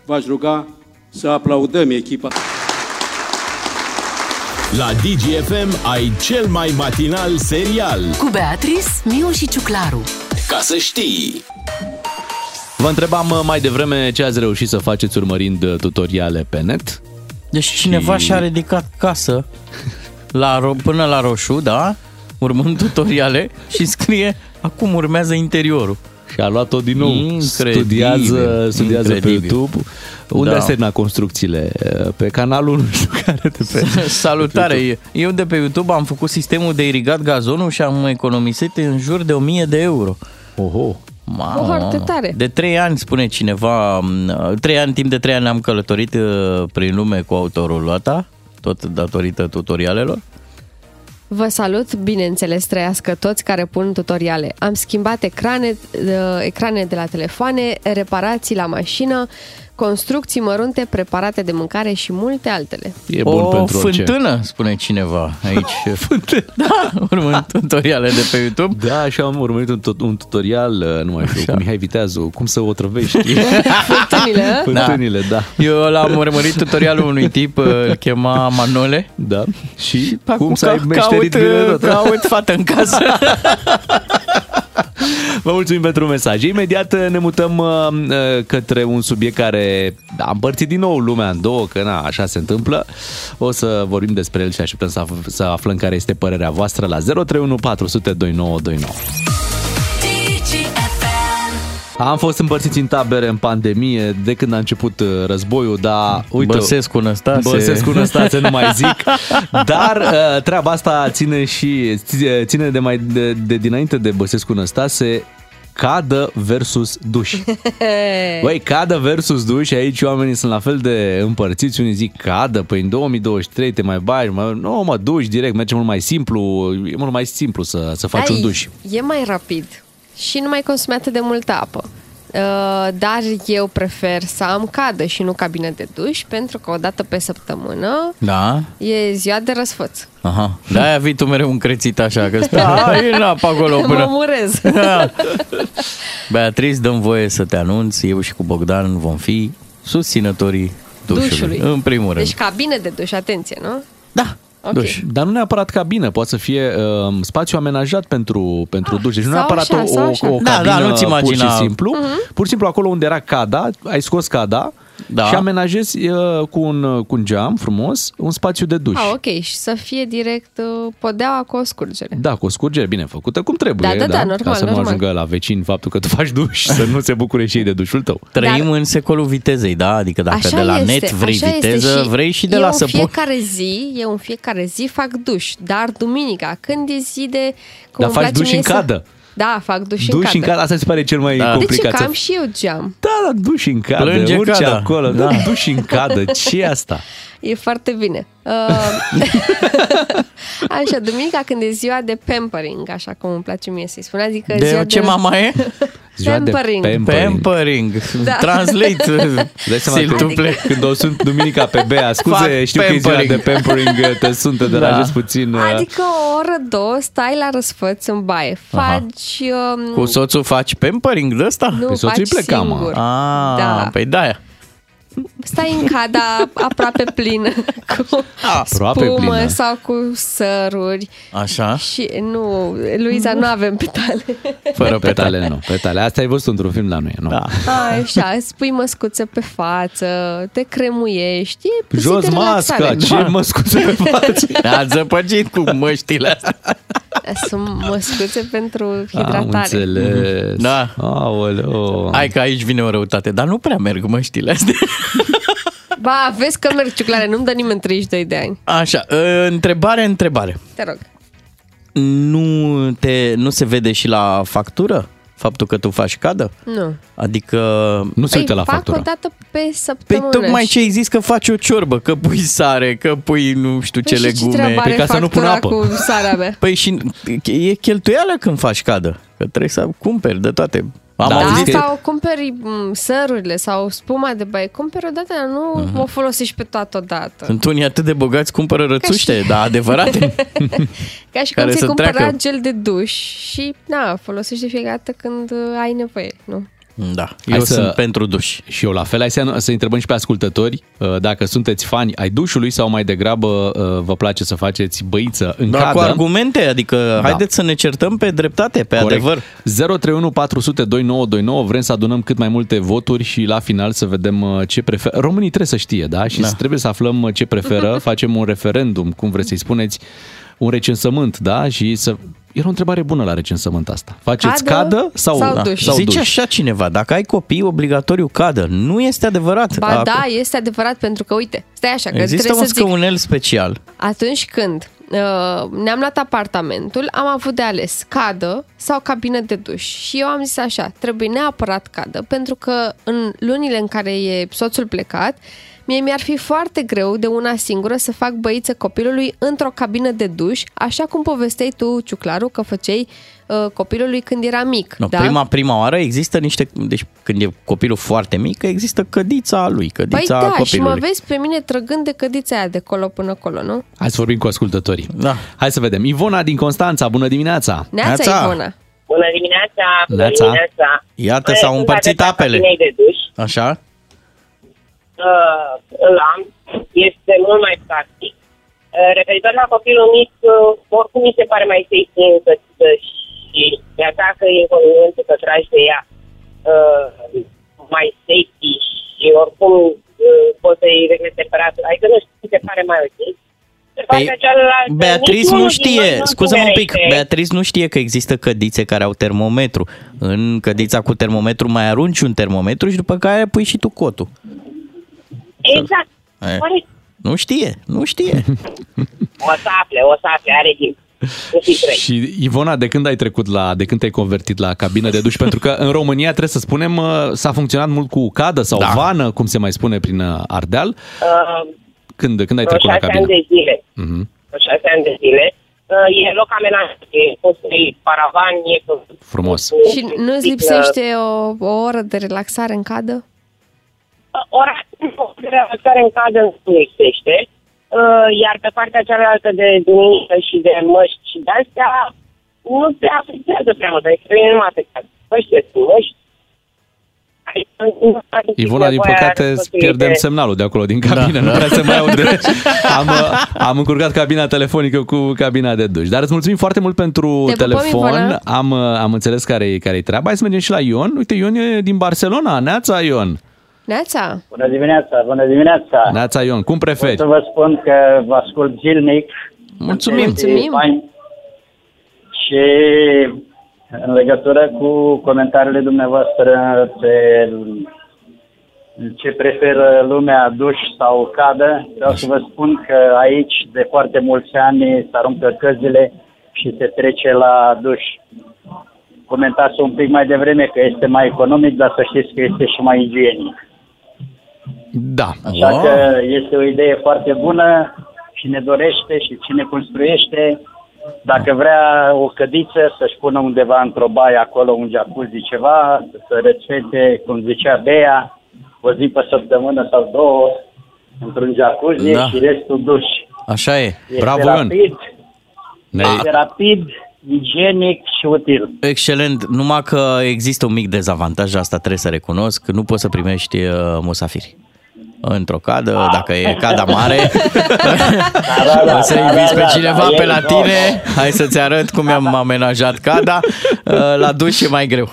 V-aș ruga să aplaudăm echipa. La Digi F M ai cel mai matinal serial cu Beatrice, Miu și Ciuclaru. Ca să știi! Vă întrebam mai devreme ce ați reușit să faceți urmărind tutoriale pe net. Deci cineva și-a ridicat casă la ro- până la roșu, da? Urmând tutoriale și scrie acum urmează interiorul. Și a luat-o din nou. Incredibil, studiază, studiază incredibil. Pe YouTube. Unde da. Semna construcțiile? Pe canalul nu știu care de pe salutare! Pe eu de pe YouTube am făcut sistemul de irigat gazonul și am economisit în jur de o mie de euro. Oho! Mamă, foarte tare. De trei ani, spune cineva, trei ani, timp de trei ani am călătorit prin lume cu autorulata, tot datorită tutorialelor. Vă salut, bineînțeles, trăiască toți care pun tutoriale. Am schimbat ecrane, ecrane de la telefoane, reparații la mașină, construcții mărunte, preparate de mâncare și multe altele. E bun o pentru fântână, orice. Spune cineva aici. Fântână. Da, urmând tutoriale de pe YouTube. Da, și am urmărit un, tot, un tutorial, nu mai știu, cu Mihai Viteazu, cum să o otrăvești. Fântânile, Fântânile, da. da. Eu l-am urmărit tutorialul unui tip, îl chema Manole. Da. Și, și cum să ai meșterit bine tot. Caut fată în casă. Vă mulțumim pentru mesaje. Imediat ne mutăm uh, către un subiect care a împărțit din nou lumea în două, că na, așa se întâmplă. O să vorbim despre el și așteptăm să, af- să aflăm care este părerea voastră la zero trei unu patru zero zero doi nouă doi nouă. Am fost împărțiți în tabere în pandemie de când a început războiul, dar uite, Băsescu Năstase. Băsescu Năstase, nu mai zic. Dar treaba asta ține și ține de mai de, de dinainte de Băsescu Năstase. Cadă versus duș. Băi, cadă versus duș, aici oamenii sunt la fel de împărțiți, unii zic cadă, păi în două mii douăzeci și trei te mai bagi, mă, nu mă, duș direct, merge mult mai simplu, e mult mai simplu să, să faci Ai, un duș. E mai rapid. Și nu mai consumi atât de multă apă. Dar eu prefer să am cadă și nu cabină de duș, pentru că o dată pe săptămână da. E ziua de răsfăț. Aha. De-aia vii tu mereu încrețit așa, că stai da, e în apă acolo până... Mă murez. Da. Beatrice, dă-mi voie să te anunț, eu și cu Bogdan vom fi susținătorii dușului. dușului. În primul rând. Deci cabină de duș, atenție, nu? Da. Okay. Duș. Dar nu neapărat cabină, poate să fie uh, spațiu amenajat pentru, pentru ah, duș. Deci nu neapărat așa, o, o, o cabină da, da, nu-ți imagina. Pur și simplu. Uh-huh. Pur și simplu acolo unde era cada, ai scos cada da. Și amenajezi uh, cu, un, cu un geam frumos un spațiu de duș. Ah, ok, și să fie direct uh, podeaua cu o scurgere. Da, cu o scurgere bine făcută, cum trebuie. Da, da, da, da normal. Ca să normal. Nu ajungă la vecini faptul că tu faci duș, să nu se bucure și ei de dușul tău. Trăim Dar... în secolul vitezei, da? Adică dacă așa de la este, net vrei viteză, și vrei și de la săpun. Eu în fiecare zi, eu în fiecare zi fac duș, dar duminica, când e zi de... Dar faci duș în cadă. Da, fac duș, duș în cadă. În cadă. Asta se pare cel mai da. complicat. Deci că am și eu geam. Da, da, duș în cadă. Plânge urce cadă. Acolo, da. Da, duș în cadă. Ce asta? E foarte bine. Uh, așa, duminica când e ziua de pampering, așa cum îmi place mie să-i spun. Adică de ziua ce de... mama e? Ziua pampering. De pampering. Pampering. Da. Translate. Adică... Când o sunt duminica pe Bea, scuze, fac știu pampering. Că e ziua de pampering, te sunt, te deranjezi da. Puțin. Adică o oră, două, stai la răsfăț în baie. Faci... Um... Cu soțul faci pampering de ăsta? Nu, pe soțul faci pleca, singur. Ah, da. Păi de-aia. Stai în cada aproape plină cu aproape spumă plină. Sau cu săruri. Așa. Și nu, Luiza, nu avem petale. Fără petale, petale nu. Petale. Asta ai văzut într-un film la noi, nu? Da. Așa, spui măscuță pe față, te cremuiești. E jos masca, ce da. Măscuță pe față? Ați zăpăcit cu măștile astea. Sunt măscuțe pentru hidratare. Am înțeles. Da. Aoleu. Hai că aici vine o răutate, dar nu prea merg măștile astea. Ba, vezi că merg, Ciuclare, nu-mi dă nimeni treizeci și doi de ani. Așa, întrebare, întrebare. Te rog. Nu, te, nu se vede și la factură? Faptul că tu faci cadă? Nu. Adică nu se păi uită la factură. Fac o dată pe săptămână. Păi tocmai ce ai zis că faci o ciorbă, că pui sare, că pui nu știu ce păi legume. Păi ca să nu pun apă. Cu sarea mea. Păi și e cheltuială când faci cadă. Că trebuie să cumperi de toate. Am da, auzit sau că... cumperi sărurile sau spuma de baie, cumperi odată, dar nu uh-huh. o folosești pe toată odată. Sunt unii atât de bogați, cumpără rățuște, și... dar adevărate. Ca și cum ți-ai cumpărat gel de duș și na, folosești de fiecare dată când ai nevoie, nu? Da, eu hai să, sunt pentru duș. Și eu la fel. Hai să, să întrebăm și pe ascultători dacă sunteți fani ai dușului sau mai degrabă vă place să faceți băiță în da, cadă. Cu argumente, adică da. Haideți să ne certăm pe dreptate, pe corect. Adevăr. zero trei unu patru zero zero doi nouă doi nouă, vrem să adunăm cât mai multe voturi și la final să vedem ce preferă. Românii trebuie să știe, da? Și da. Trebuie să aflăm ce preferă, facem un referendum, cum vreți să-i spuneți, un recensământ, da? Și să... Era o întrebare bună la recensământ asta. Faceți cadă, cadă sau, sau duș? Sau zice duș. Așa cineva, dacă ai copii, obligatoriu cadă. Nu este adevărat. Ba a... da, este adevărat, pentru că, uite, stai așa. Că există un scăunel special. Atunci când uh, ne-am luat apartamentul, am avut de ales cadă sau cabină de duș. Și eu am zis așa, trebuie neapărat cadă, pentru că în lunile în care e soțul plecat, mie mi-ar fi foarte greu de una singură să fac băiță copilului într-o cabină de duș, așa cum povesteai tu, Ciuclaru, că făceai uh, copilului când era mic. No, da? Prima, prima oară există niște... Deci când e copilul foarte mic, există cădița lui, cădița păi da, copilului. Și mă vezi pe mine trăgând de cădița aia de colo până acolo, nu? Hai să vorbim cu ascultătorii. Da. Hai să vedem. Ivona din Constanța, bună dimineața! Neața, Ivona! Bună dimineața! Bună dimineața! Iată, s-au împărțit apele. Așa? Uh, îl am, este mult mai practic. Uh, referitor la copilul mic, uh, oricum mi se pare mai safe în căciuță și de atacă inconvenientul că tragi de ea uh, mai safety și oricum uh, poți să-i reglezi temperatura. Adică nu știu, mi se pare mai ok. Păi, Beatrice nu știe, scuză-mă un pic, Beatrice nu știe că există cădițe care au termometru. În cădița cu termometru mai arunci un termometru și după care pui și tu cotul. Exact. Aia. Nu știe, nu știe. O să afle, o să afle, are timp. Și Ivona, de când ai trecut la, de când te-ai convertit la cabină de duș? Pentru că în România, trebuie să spunem, s-a funcționat mult cu cadă sau da. Vană, cum se mai spune prin Ardeal. Uh, când, când ai trecut la cabină? șase ani de zile. Uh-huh. șase ani de zile. E loc amenajat, e construit paravan, e frumos. Și nu-ți lipsește o, o oră de relaxare în cadă? Ora de relaxare în cadă nu existește, iar pe partea cealaltă de duminică și de măști și de-astea nu se afectează prea mult, adică nu mă afectează. Măștile sunt măști. Ivona, din păcate, pierdem semnalul de acolo, din cabină, nu prea se mai aude. Am, am încurcat cabina telefonică cu cabina de duș. Dar îți mulțumim foarte mult pentru telefon. Am, am înțeles care-i, care-i treaba. Hai să mergem și la Ion. Uite, Ion e din Barcelona. Neața, Ion! Neața. Bună dimineața, bună dimineața. Neața, Ion, cum preferi? Pot să vă spun că vă ascult zilnic. Mulțumim, mulțumim. Și în legătură cu comentariile dumneavoastră pe ce preferă lumea, duș sau cadă, vreau să vă spun că aici de foarte mulți ani se aruncă căzile și se trece la duș. Comentați un pic mai devreme că este mai economic, dar să știți că este și mai igienic. Da. Așa wow. că este o idee foarte bună. Cine dorește și cine construiește, dacă vrea o cădiță, să-și pună undeva într-o baie acolo, un jacuzzi, ceva, să rețete, cum zicea Bea, o zi pe săptămână sau două, într-un jacuzzi da. Și restul duș. Așa e. Este bravo, rapid, ne... este rapid, igienic și util. Excelent, numai că există un mic dezavantaj, asta trebuie să recunosc, că nu poți să primești uh, musafiri. Într-o cadă, ah. dacă e cada mare, da, da, o să inviți da, da, pe cineva da, pe la tine, no. Hai să-ți arăt cum am amenajat cada, la duș e mai greu.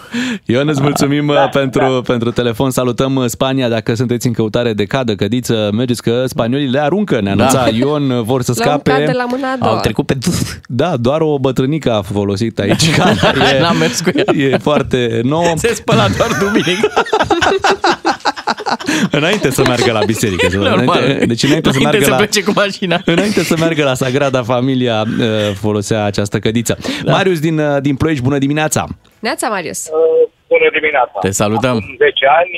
Ion, îți mulțumim da, pentru, da. pentru telefon, salutăm Spania, dacă sunteți în căutare de cadă, cădiță, mergeți că spaniolii le aruncă, ne anunța da. Ion, vor să scape. La un cadă, la mâna a doua. Au trecut pe... Da, doar o bătrânică a folosit aici cada, e, n-am mers cu ea. E foarte nouă. Se spăla doar duminică. Înainte să meargă la biserică. Înainte, deci înainte, înainte să meargă la, cu mașina. Înainte să meargă la Sagrada Familia folosea această cădiță. Da. Marius din, din Ploiești, bună dimineața! Neața, Marius! Bună dimineața! Te salutăm! Acum zece ani,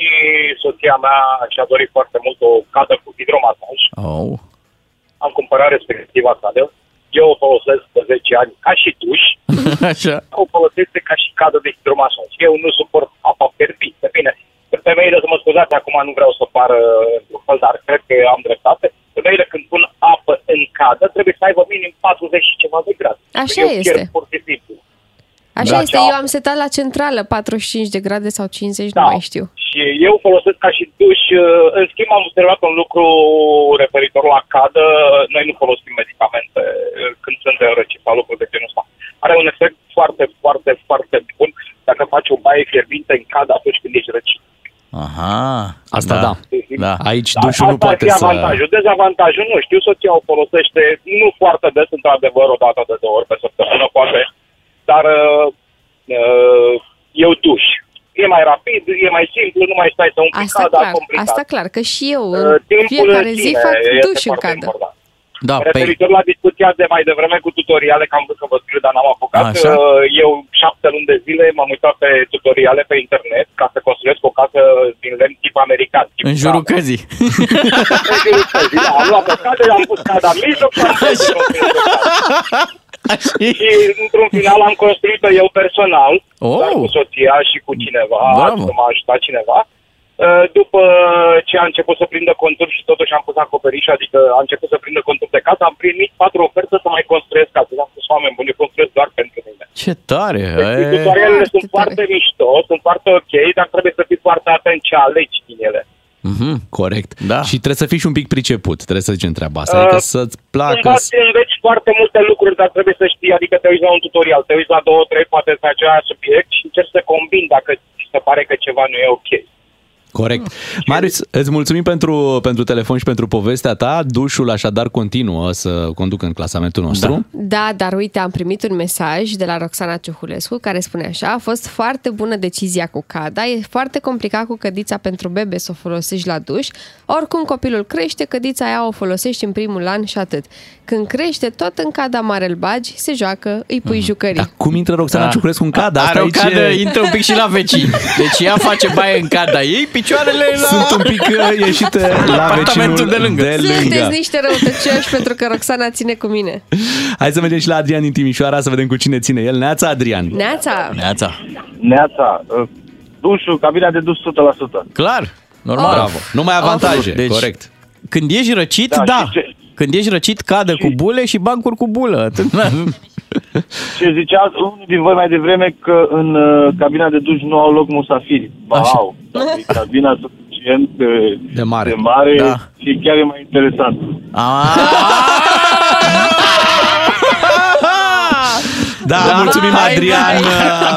soția mea și-a dorit foarte mult o cadă cu hidromasaj. Oh. Am cumpărat respectiva cadă. Eu o folosesc de zece ani ca și duș. Așa. O folosesc ca și cadă de hidromasaj. Eu nu suport apa fierbinte. Bine, femeile, să mă scuzați, acum nu vreau să pară într-un fel, dar cred că am dreptate. Femeile când pun apă în cadă trebuie să aibă minim patruzeci și ceva de grade. Așa eu este. Eu pierd pur și simplu. Așa da, este, eu am setat la centrală patruzeci și cinci de grade sau cincizeci, da, nu mai știu. Și eu folosesc ca și duș. În schimb, am observat un lucru referitor la cadă. Noi nu folosim medicamente când suntem răciți sau lucruri de genul ăsta. Are un efect foarte, foarte, foarte bun dacă faci o baie fierbinte în cadă atunci când ești răcit. Aha, asta da, da. da. Aici da, dușul nu poate să... avantajul. Dezavantajul, nu știu, soția o folosește nu foarte des, într-adevăr, o dată de două ori pe săptămână, poate, dar uh, eu duș. E mai rapid, e mai simplu, nu mai stai să umpli asta cada clar, complicat. Asta clar, că și eu în uh, fiecare zi fac duș în cadă. Important. Da, referitor pe... la discuția de mai devreme cu tutoriale, că am vrut să vă scriu, dar n-am apucat. Așa? Eu șapte luni de zile m-am uitat pe tutoriale pe internet ca să construiesc o casă din lemn tip american. Tip în jurul căzii. În jurul căzii, da. Am luat o cadă, am pus cadă în mijloc. Și într-un final am construit-o eu personal, oh, dar cu soția și cu cineva, să m-a ajutat cineva. După ce a început să prindă conturi și totuși am pus acoperiș, adică a început să prindă conturi de casă, am primit patru oferte să mai construiesc casă. Am spus, oameni buni, eu construiesc doar pentru mine. Ce tare! Deci, tutorialele sunt foarte mișto, sunt foarte ok, dar trebuie să fii foarte atent ce alegi din ele. Mm-hmm, corect. Da. Și trebuie să fii și un pic priceput, trebuie să zicem treaba asta, adică uh, să-ți placă. Cumva să... înveți foarte multe lucruri, dar trebuie să știi, adică te uiți la un tutorial, te uiți la două, trei, poate pe același subiect și încerci să combini dacă se pare că ceva nu e ok. Corect. Marius, îți mulțumim pentru, pentru telefon și pentru povestea ta. Dușul așadar continuă să conducă în clasamentul nostru. Da, da, dar uite, am primit un mesaj de la Roxana Ciuhulescu care spune așa: a fost foarte bună decizia cu cada, e foarte complicat cu cădița pentru bebe să o folosești la duș. Oricum copilul crește, cădița aia o folosești în primul an și atât. Când crește, tot în cada mare îl bagi, se joacă, îi pui jucării. Dar cum intră Roxana da. Ciuhulescu în cada? Asta are o cadă, e... intră un pic și la vecini. Deci ea face baie în cada ei, picioarele la... sunt un pic ieșite la apartamentul de lângă. De lângă. Sunteți niște răutăcioși pentru că Roxana ține cu mine. Hai să mergem și la Adrian din Timișoara să vedem cu cine ține el. Neața, Adrian. Neața. Neața. Neața. Dușul, cabina de dus o sută la sută. Clar. Normal. Bravo. Nu mai avantaje. Deci, corect. Când ești răcit, da. da. Când ești răcit, cadă și... cu bule și bancuri cu bulă. Și ziceați unul din voi mai devreme că în uh, cabina de duș nu au loc musafiri. Ba, așa. Au. Cabina suficient de, de mare, de mare da. Și chiar e mai interesant. Da, da, mulțumim, hai, Adrian. Hai.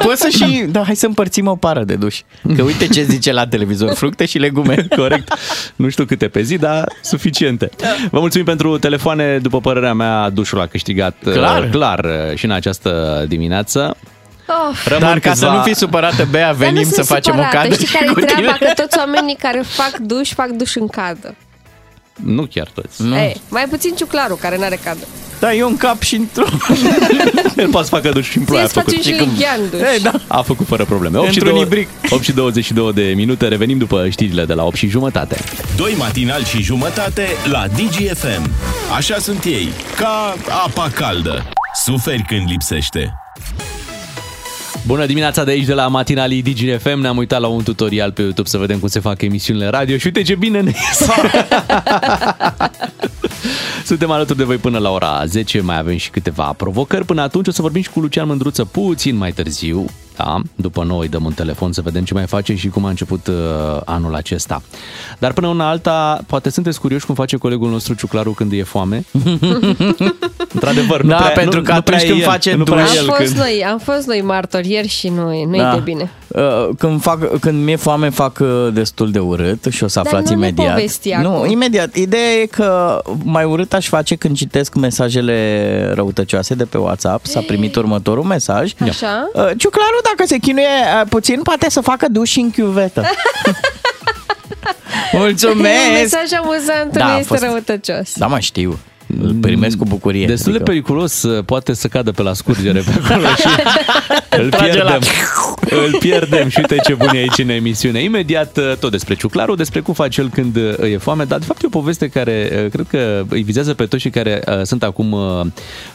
Poți să și... Da, hai să împărțim o pară de duș. Că uite ce zice la televizor, fructe și legume, corect. Nu știu câte pe zi, dar suficiente. Vă mulțumim pentru telefoane. După părerea mea, dușul a câștigat clar, clar și în această dimineață. Oh, rămân dar ca va... să nu fii supărată, Bea, venim să facem supărată. O cadă. Știi care e treaba? Că toți oamenii care fac duș, fac duș în cadă. Nu chiar toți. Nu. Ei, mai puțin Ciuclaru, care n-are cadă. Da, eu în cap și într-o... El poate să facă duș și în ploaie. Să-ți faci un șlighean duș. Ei, da. A făcut fără probleme. opt și douăzeci și două de minute. Revenim după știrile de la opt și jumătate. Doi matinali și jumătate la Digi F M. Așa sunt ei, ca apa caldă. Suferi când lipsește. Bună dimineața de aici, de la matinalii Digi F M. Ne-am uitat la un tutorial pe YouTube să vedem cum se fac emisiunile radio și uite ce bine ne iese. Suntem alături de voi până la ora zece, mai avem și câteva provocări. Până atunci o să vorbim și cu Lucian Mândruță puțin mai târziu. Da, după noi dăm un telefon să vedem ce mai face și cum a început uh, anul acesta. Dar până una alta, poate sunteți curioși cum face colegul nostru Ciuclaru când e foame? Într-adevăr, nu da, prea, pentru nu, că nu prea când el, face nu prea el, am, fost când... noi, am fost noi martori ieri și noi, nu-i da. de bine. Când, fac, când mi-e foame fac destul de urât și o să aflați dar nu imediat. Nu, imediat. Ideea e că mai urât aș face când citesc mesajele răutăcioase de pe WhatsApp. S-a primit următorul mesaj. Așa. Ciuclaru, dacă se chinuie puțin, poate să facă duș în chiuvetă. Mulțumesc! E un mesaj amuzant, da, nu este fost... răutăcios. Da, mă știu. Îl primesc cu bucurie. Destul de adică... periculos, poate să cadă pe la scurgere pe acolo și îl pierdem. Îl pierdem și uite ce bun e aici în emisiune. Imediat tot despre Ciuclaru, despre cum face el când îi e foame, dar de fapt e o poveste care cred că îi vizează pe toți și care uh, sunt acum uh,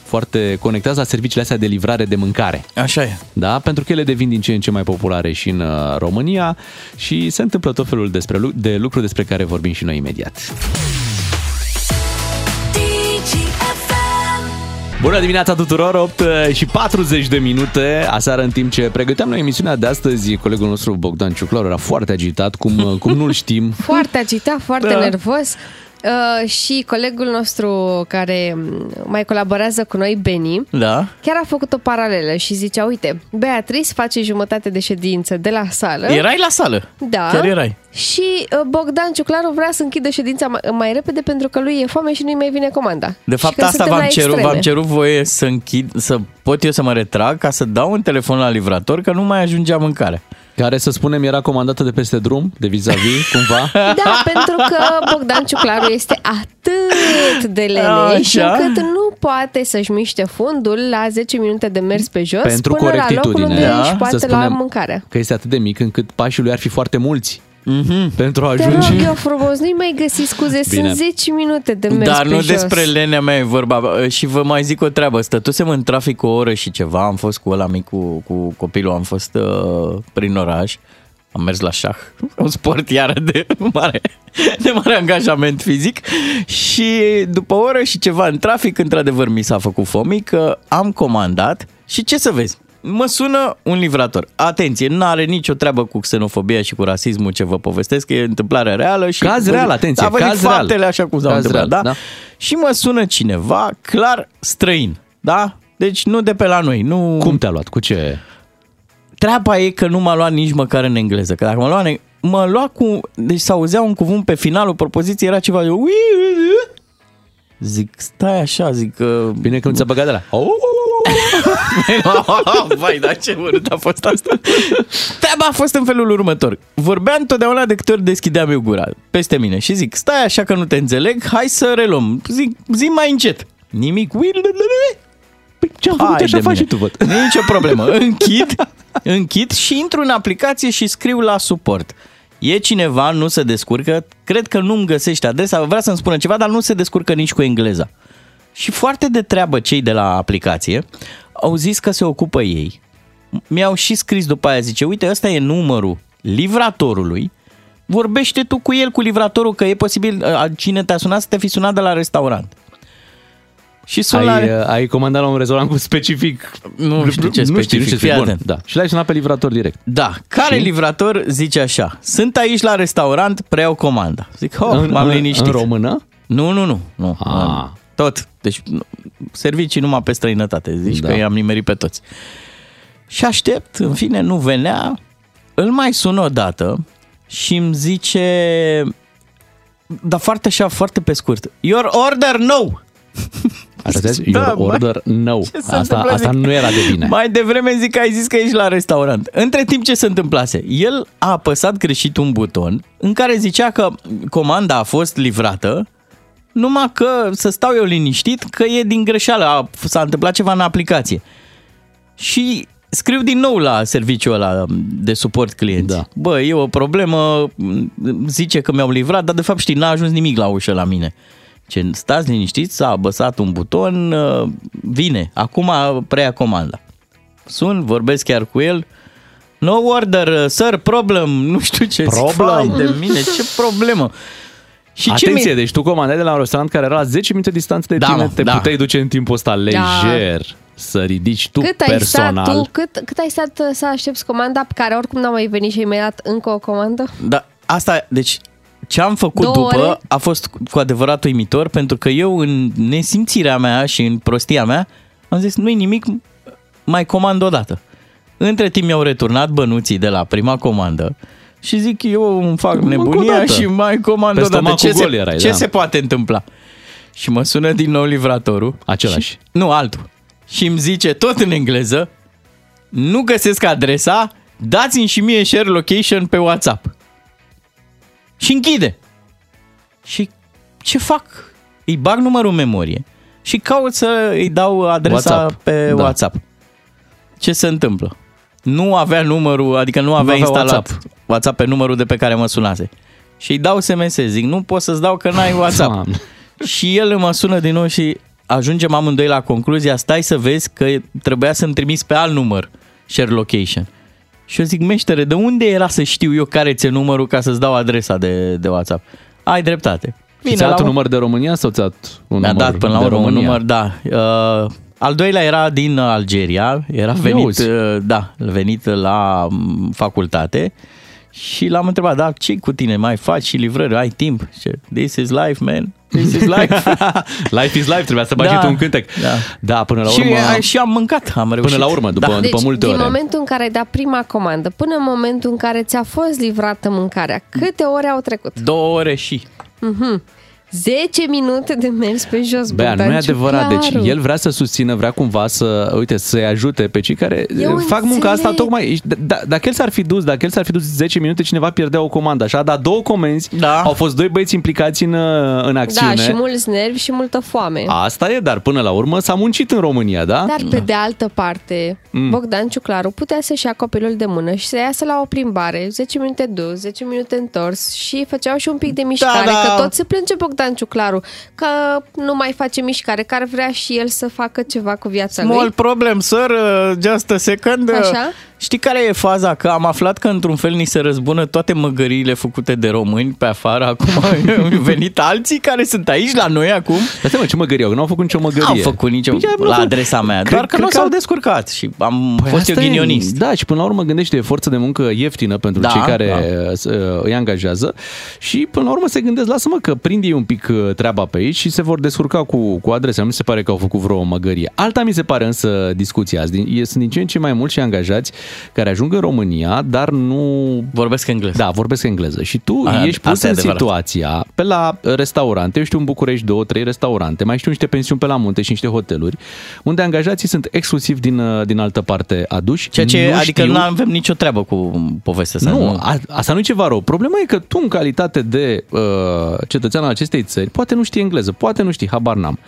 foarte conectați la serviciile astea de livrare de mâncare. Așa e. Da? Pentru că ele devin din ce în ce mai populare și în uh, România și se întâmplă tot felul despre, de lucruri despre care vorbim și noi imediat. Bună dimineața tuturor, opt și patruzeci de minute. Aseară, în timp ce pregăteam noi emisiunea de astăzi, colegul nostru Bogdan Ciuclaru era foarte agitat, cum, cum nu-l știm. Foarte agitat, foarte da. nervos. Uh, și colegul nostru care mai colaborează cu noi, Beni, da. chiar a făcut o paralelă și zicea, uite, Beatrice face jumătate de ședință de la sală. Erai la sală? Da. Chiar erai. Și Bogdan Ciuclaru vrea să închidă ședința mai, mai repede pentru că lui e foame și nu-i mai vine comanda. De fapt, asta v-am cerut, v-am cerut voie să închid, să pot eu să mă retrag ca să dau un telefon la livrator că nu mai ajungea mâncare. Care, să spunem, era comandată de peste drum, de vis-a-vis, cumva. Da, pentru că Bogdan Ciuclaru este atât de leneș încât nu poate să-și miște fundul la zece minute de mers pe jos pentru până la locul unde da, își poate lua mâncare. Că este atât de mic încât pașii lui ar fi foarte mulți. Mm-hmm. Pentru a ajunge... Te rog eu frumos, nu-i mai găsi scuze, bine. Sunt zece minute de mers. Dar nu jos. Despre lenea mea e vorba. Și vă mai zic o treabă, stătusem în trafic o oră și ceva, am fost cu ăla mic, cu, cu copilul, am fost uh, prin oraș, am mers la șah, un sport iară de mare, de mare angajament fizic. Și după o oră și ceva în trafic, într-adevăr mi s-a făcut fomică, am comandat și ce să vezi? Mă sună un livrator. Atenție, n-are nicio treabă cu xenofobia și cu rasismul ce vă povestesc, e întâmplare reală și caz real, atenție, da, caz real. Faptele așa cum s-au întâmplat, da? Da? Și mă sună cineva, clar străin, da? Deci nu de pe la noi, nu. Cum te-a luat? Cu ce? Treaba e că nu m-a luat nici măcar în engleză, că dacă m-a luat în... mă lua cu, deci s-auzea un cuvânt pe finalul propoziției, era ceva de zic, stai așa, zic că... Bine că nu ți-a băgat de la... Vai, da, ce urât a fost asta. Treaba a fost în felul următor. Vorbea întotdeauna de câte ori deschideam eu gura peste mine și zic, stai așa că nu te înțeleg, hai să reluăm. Zic, zi mai încet. Nimic. Păi ce-am făcut așa faci și tu, văd. Nu e nicio problemă. Închid, închid și intru în aplicație și scriu la suport. E cineva, nu se descurcă, cred că nu-mi găsește adresa, vrea să-mi spună ceva, dar nu se descurcă nici cu engleza. Și foarte de treabă cei de la aplicație au zis că se ocupă ei. Mi-au și scris după aia, zice, uite, ăsta e numărul livratorului, vorbește tu cu el, cu livratorul, că e posibil, cine te-a sunat, să te fi sunat de la restaurant. Și ai, la... ai comandat la un restaurant cu specific. Nu știu ce specific, știu ce specific. Bun. Da. Și l-ai sunat pe livrator direct. Da. Care și? Livrator zice așa: sunt aici la restaurant, preiau comanda. Zic, oh, în, m-am liniștit. În română? Nu, nu, nu. nu. Ah. Tot. Deci servicii numai pe străinătate. Zici da. Că i-am nimerit pe toți. Și aștept, în fine, nu venea. Îl mai sun o dată și îmi zice, dar foarte așa, foarte pe scurt, your order now. Arătezi, your da, order, no. Asta, asta nu era de bine. Mai devreme zic că ai zis că ești la restaurant. Între timp ce se întâmplase? El a apăsat greșit un buton în care zicea că comanda a fost livrată, numai că să stau eu liniștit că e din greșeală, a, s-a întâmplat ceva în aplicație. Și scriu din nou la serviciul ăla de suport clienți. Da. Bă, e o problemă, zice că mi-au livrat, dar de fapt știi, n-a ajuns nimic la ușă la mine. Ce, stați liniștiți, s-a apăsat un buton, vine, acum preia comanda. Sun, vorbesc chiar cu el, no order, sir, problem, nu știu ce problem. Zic, de mine, ce problemă. Și atenție, ce mi- deci tu comandai de la un restaurant care era la zece minute distanță de da, tine, te da. puteai duce în timpul ăsta lejer. Da. Să ridici tu cât personal. Ai stat tu, cât, cât ai stat să aștepți comanda, pe care oricum n-a mai venit și ai mai dat încă o comandă? Da, asta, deci... Ce am făcut Două după ore. A fost cu adevărat uimitor, pentru că eu în nesimțirea mea și în prostia mea am zis, nu-i nimic, mai comand o dată. Între timp mi-au returnat bănuții de la prima comandă și zic, eu îmi fac nebunia și mai comand o dată. Ce, se, erai, ce da. se poate întâmpla? Și mă sună din nou livratorul. Același. Și, nu, altul. Și îmi zice, tot în engleză, nu găsesc adresa, dați-mi și mie share location pe WhatsApp. Și închide. Și ce fac? Îi bag numărul în memorie și caut să îi dau adresa WhatsApp. pe da. WhatsApp. Ce se întâmplă? Nu avea numărul, adică nu avea, nu avea instalat WhatsApp. WhatsApp pe numărul de pe care mă sunase. Și îi dau S M S, zic, nu pot să-ți dau că n-ai WhatsApp. Man. Și el mă sună din nou și ajungem amândoi la concluzia, stai să vezi că trebuia să-mi trimis pe alt număr share location. Și eu zic, meștere, de unde era să știu eu care ți-e numărul ca să-ți dau adresa de, de WhatsApp? Ai dreptate. Bine, ți-a dat un număr de România sau ți-a dat un mi-a număr dat până la urmă un număr, da. Uh, Al doilea era din Algeria, era venit, da, venit la facultate și l-am întrebat, da, ce cu tine, mai faci și livrări, ai timp? Și, this is life, man. This is life. Life is life, trebuia să bagi da, tu un cântec. Da, da, până la urmă. Și, am, și am mâncat, am reușit. Până la urmă, după, da. după deci, multe din ore. Din momentul în care ai dat prima comandă, până în momentul în care ți-a fost livrată mâncarea, câte ore au trecut? Două ore și... Mhm. zece minute de mers pe jos, Bogdan Ciuclaru. Nu e adevărat, deci el vrea să susțină, vrea cumva să, uite, să-i ajute pe cei care eu fac înțeleg. munca asta tocmai. D- d- dacă el s-ar fi dus, dacă el s-ar fi dus zece minute, cineva pierdea o comandă, așa, dar două comenzi, da. Au fost doi băieți implicați în, în acțiune. Da, și mulți nervi și multă foame. Asta e, dar până la urmă s-a muncit în România, da? Dar pe de altă parte, mm. Bogdan Ciuclaru putea să-și ia copilul de mână și să iasă la o plimbare, zece minute dus, zece minute întors și făceau și un pic de mișcare, da, da. Că tot se plânge Bogdan Ciuclaru, că nu mai face mișcare, că ar vrea și el să facă ceva cu viața Small lui. Small problem, sir, just a second. Așa? Știi care e faza? Că am aflat că într-un fel ni se răzbună toate măgăriile făcute de români pe afară. Acum au venit alții care sunt aici la noi acum. Dar mă, ce măgărie au? Nu au făcut nicio măgărie. Au făcut nicio la adresa mea. Cred, doar că nu s-au descurcat și am păi fost eu ghinionist. E, da, și până la urmă gândește, e forță de muncă ieftină pentru da, cei care da. îi angajează și până la urmă se gândesc, lasă-mă că prind ei un pic treaba pe aici și se vor descurca cu, cu adresa. Nu mi se pare că au făcut vreo măgărie. Alta mi se pare însă discuția azi. Sunt din ce în ce mai mulți și angajați care ajung în România, dar nu... Vorbesc engleză. Da, vorbesc engleză. Și tu a, ești pus în adevărat. situația, pe la restaurante, eu știu în București două, trei restaurante, mai știu niște pensiuni pe la munte și niște hoteluri, unde angajații sunt exclusiv din, din altă parte aduși. Ceea ce, nu adică știu... nu avem nicio treabă cu povestea asta. Nu, nu? A, asta nu e ceva rău. Problema e că tu, în calitate de uh, cetățean al acestei țări, poate nu știi engleză, poate nu știi, habar n-am.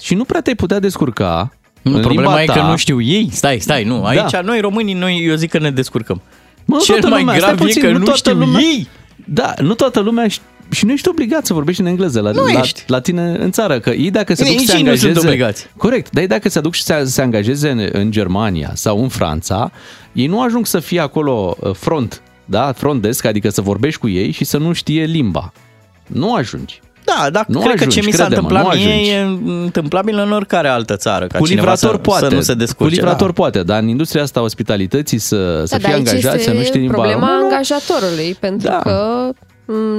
Și nu prea te-ai putea descurca. Nu, problema ta. E că nu știu ei. Stai, stai, nu. Aici da. noi românii, noi eu zic că ne descurcăm. Mă, Cel mai lumea, grav puțin, e că nu, nu știu lumea. ei. Da, nu toată lumea și nu ești obligat să vorbești în engleză la, la, la tine în țară, că ei dacă se duc și se angajeze. Nu sunt obligați. Corect, dar ei dacă se duc și se, se angajeze în, în Germania sau în Franța, ei nu ajung să fie acolo front, da, front desk, adică să vorbești cu ei și să nu știe limba. Nu ajungi. Da, dar nu cred ajungi, că ce mi s-a întâmplat mie e întâmplabil în oricare altă țară. Ca cu livrator poate, să nu se descurce, cu livrator da. poate, dar în industria asta ospitalității să, să da, fie angajați, să nu știi limba. Problema nu, nu. angajatorului, pentru da. că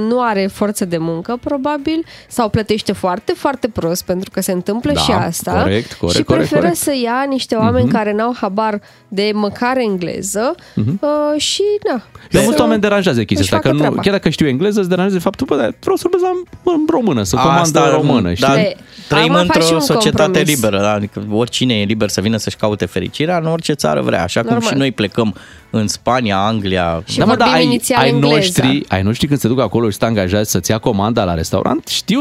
nu are forță de muncă, probabil, sau plătește foarte, foarte prost, pentru că se întâmplă da, și asta. Corect, corect, și preferă corect, să ia niște oameni uh-huh. care n-au habar de măcar engleză uh-huh. și, na. Dar mulți oameni deranjează chestia asta, că nu, chiar dacă știu engleză, îți deranjează de faptul, bă, dar vreau să vorbesc în română, să comand în română. Știi? De, trăim într-o societate compromis. liberă, adică oricine e liber să vină să-și caute fericirea în orice țară vrea, așa Normal. cum și noi plecăm în Spania, Anglia. Și da, vorbim da, inițial ai, ai noștri, ai noștri când se duc acolo și sunt angajați să-ți ia comanda la restaurant, știu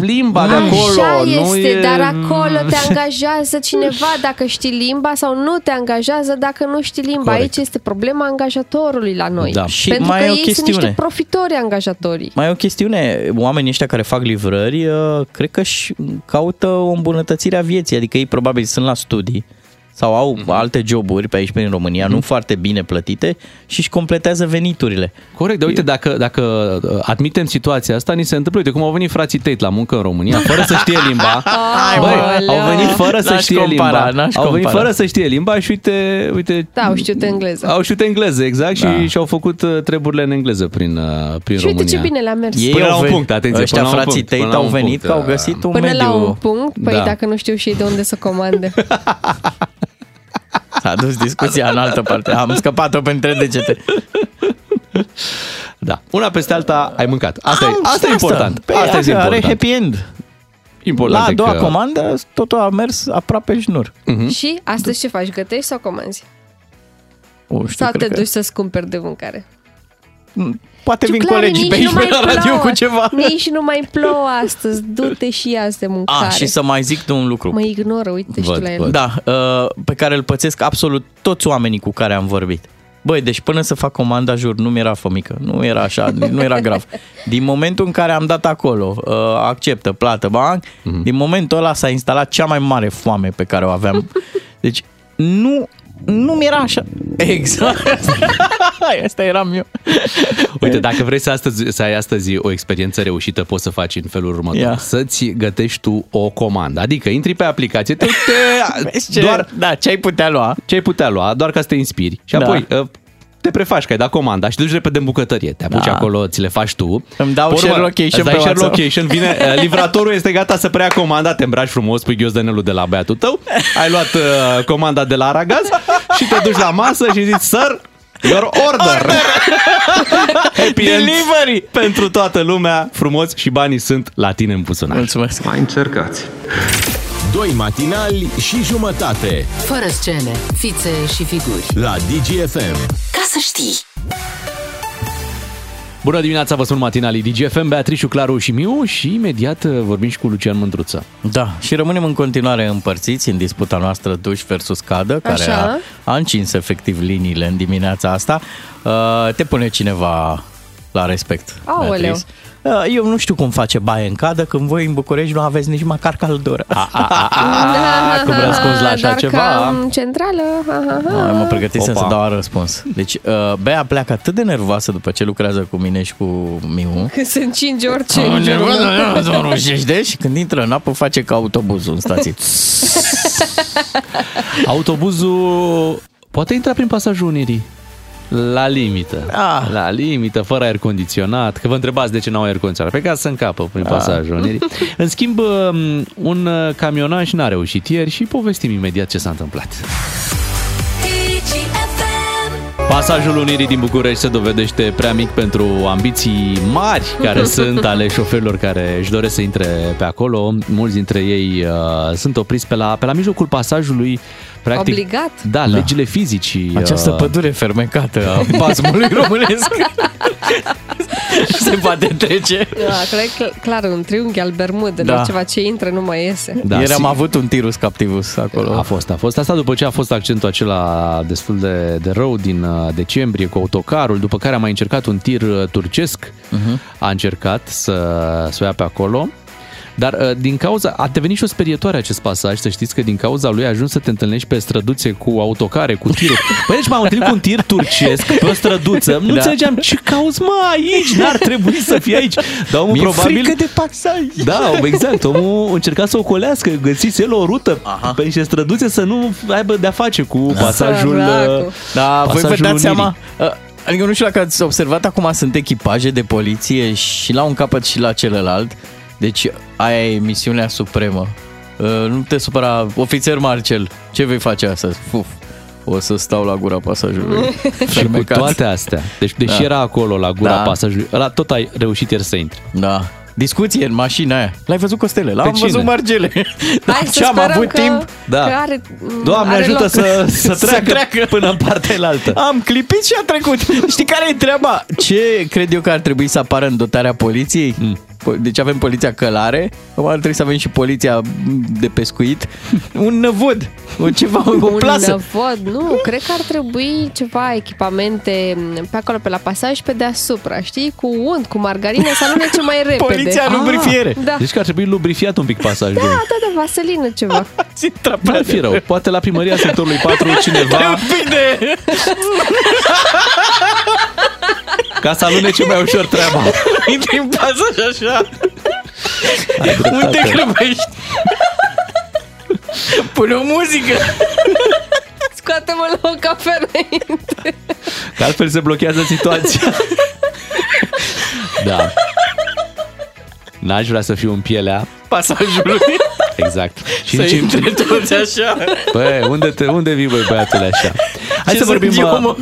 limba de acolo. Așa este, nu e... dar acolo te angajează cineva dacă știi limba sau nu te angajează dacă nu știi limba. Corect. Aici este problema angajatorului la noi. Da. Și pentru mai că e o ei chestiune. sunt niște profitori angajatorii. Mai e o chestiune. Oamenii ăștia care fac livrări, cred că își caută o îmbunătățire a vieții. Adică ei probabil sunt la studii sau au mm-hmm. alte joburi pe aici, pe în România, mm-hmm. nu foarte bine plătite și își completează veniturile. Corect, dar uite, dacă, dacă admitem situația asta, ni se întâmplă, uite, cum au venit frații Tate la muncă în România, fără să știe limba. Băi, au venit fără să știe compara, limba. Au venit compara. fără să știe limba și uite... uite da, au știut engleză. Au știut engleză, exact, da. și și-au făcut treburile în engleză prin, prin și România. Și uite ce bine le-a mers. Ei până la un punct, atenție, ăștia până la un punct. Ăștia frații Tate au venit punct, că au găsit un până mediu... Până la un punct, păi da. dacă nu știu și ei de unde să comande. S-a dus discuția în altă parte. Am scăpat-o printre degete. Da. Una peste alta ai mâncat. Asta, Am, e, asta e important. Pe asta e important. Are happy end. Important la a doua că... comandă totul a mers aproape jnur. Uh-huh. Și astăzi ce faci? Gătești sau comanzi? O, știu, sau te duci că... să-ți cumperi de mâncare? Poate Ciuclaru, vin colegii pe aici pe la radio plouă, cu ceva. Nici nu mai plouă astăzi. Du-te și ia-ți de mâncare. A, și să mai zic de un lucru. Mă ignoră, uite văd, și tu la el. Da, pe care îl pățesc absolut toți oamenii cu care am vorbit. Băi, deci până să fac comanda, jur, nu mi-era fomică. Nu era așa, nu era grav. Din momentul în care am dat acolo, acceptă, plată, bani, mm-hmm. din momentul ăla s-a instalat cea mai mare foame pe care o aveam. Deci, nu... Nu mi-era așa. Exact. Asta eram eu. Uite, dacă vrei să, astăzi, să ai astăzi o experiență reușită, poți să faci în felul următor. Yeah. Să-ți gătești tu o comandă. Adică intri pe aplicație, te, te, doar, da, ce ai putea lua. Ce ai putea lua, doar ca să te inspiri. Și da. apoi... te prefaci că ai dat comanda și te duci repede în bucătărie. Te apuci da. acolo, ți le faci tu. Îmi dau share location pe share location, vine, livratorul este gata să preia comanda, te îmbraci frumos, pui ghiozdanelul de la băiatul tău, ai luat uh, comanda de la aragaz și te duci la masă și zici, sir, your order! order. Delivery! Pentru toată lumea, frumos, și banii sunt la tine în buzunar. Mulțumesc! Mai încercați! Doi matinali și jumătate. Fără scene, fițe și figuri. La Digi F M. Ca să știi! Bună dimineața, vă spun matinalii Digi F M, Beatrice Claru și Miu, și imediat vorbim și cu Lucian Mândruță. Da, și rămânem în continuare împărțiți în disputa noastră duș versus cadă, care a, a încins efectiv liniile în dimineața asta. Uh, te pune cineva la respect, Beatrice. Eu nu știu cum face baie în cadă când voi în București nu aveți nici măcar caldură. A, a, a, a, cum răspuns la așa ceva? Dar ca centrală. A, mă pregătisem să dau răspuns. Deci, Bea pleacă atât de nervoasă după ce lucrează cu mine și cu Miu. Că se încinge orice. Și când intră în apă face ca autobuzul în stație. Autobuzul poate intra prin pasajul Unirii. La limită, ah. la limită, fără aer condiționat, că vă întrebați de ce n-au aer condiționat, pe ca să încapă prin pasajul Unirii. Ah. În schimb, un camionaj n-a reușit ieri și povestim imediat ce s-a întâmplat. Pasajul Unirii din București se dovedește prea mic pentru ambiții mari care sunt ale șoferilor care își doresc să intre pe acolo. Mulți dintre ei uh, sunt opriți pe la, pe la mijlocul pasajului. Practic, obligat? Da, da, legile fizicii. Această uh, pădure fermecată a pasmului românesc. Se poate trece. Da, cred, clar, un triunghi al Bermudelor, da. Ceva ce intră nu mai iese. Da, ieri am avut un tirus captivus acolo. A fost, a fost. Asta după ce a fost accentul acela destul de, de rău din decembrie cu autocarul, după care a mai încercat un tir turcesc. Uh-huh. A încercat să, să o ia pe acolo. Dar din cauza, a devenit și o sperietoare acest pasaj, să știți că din cauza lui a ajuns să te întâlnești pe străduțe cu autocare, cu tiruri. Păi deci m-am întâlnit cu un tir turcesc pe o străduță, nu da. înțelegeam ce cauți mă aici, n-ar trebui să fii aici. Dar omul mi-e probabil... frică de pasaj. Da, exact, omul încerca să ocolească, găsise el o rută Aha. pe niște străduțe să nu aibă de-a face cu da. pasajul Săracu. Da, pasajul voi vă dați seama... Adică nu știu dacă ați observat, acum sunt echipaje de poliție și la un capăt și la celălalt. Deci aia e misiunea supremă. Uh, nu te supăra, ofițer Marcel, ce vei face astăzi? Uf, o să stau la gura pasajului. Și cu toate astea, deci deși da. era acolo la gura da. pasajului, ăla tot ai reușit ieri să intri. Da. Discuție în mașina aia. L-ai văzut, Costele? L-am văzut, Margele. Și am avut că, timp. Da. Că are, Doamne are ajută să, să, treacă să treacă până în partea înaltă. Am clipit și a trecut. Știi care e treaba? Ce cred eu că ar trebui să apară în dotarea poliției? Mm. Deci avem poliția călare, ar trebui să avem și poliția de pescuit. Un năvod, o ceva, o plasă. Un năvod, nu, cred că ar trebui ceva echipamente pe acolo, pe la pasaj și pe deasupra, știi? Cu unt, cu margarină, să alune ce mai repede. Poliția lubrifiere. Ah, da. Deci că ar trebui lubrifiat un pic pasajul. Da, da, da, vaselină ceva. N-ar fi rău. Poate la primăria sectorului patru cineva... Bine! Ca să alunece mai ușor treaba. Intri în pasaj așa. Unde grăbești? Pune o muzică. Scoate-mă la o cafea înainte. Că altfel se blochează situația. Da. N-aș vrea să fiu în pielea pasajului. Exact. Și să intre toți așa. Păi, unde, te, unde vii, băi, băiatule, așa? Hai Ce să vorbim... Eu,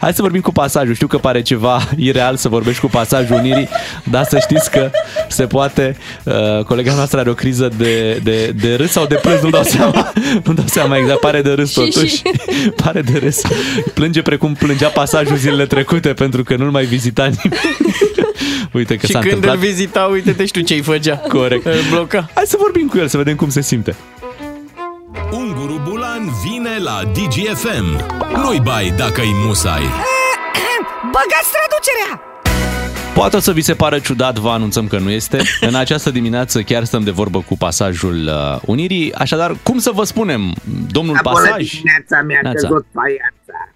Hai să vorbim cu pasajul. Știu că pare ceva ireal să vorbești cu pasajul Unirii, dar să știți că se poate. Uh, colega noastră are o criză de, de, de râs sau de plâns, nu dau seama. Nu dau seama exact, pare de râs totuși. Pare de râs. Plânge precum plângea pasajul zilele trecute pentru că nu-l mai vizita nimeni. Uite că și s-a când întâmplat. Îl vizita, uite-te, știu ce-i făcea. Corect. Îl bloca. Hai să vorbim cu el, să vedem cum se simte. Ungurul Bulan vine la Digi F M. Nu-i bai dacă-i musai. Băgați traducerea! Poate o să vi se pară ciudat, vă anunțăm că nu este. În această dimineață chiar stăm de vorbă cu pasajul Unirii. Așadar, cum să vă spunem, domnul Abole pasaj? Dimineața mi-a căzut paiața.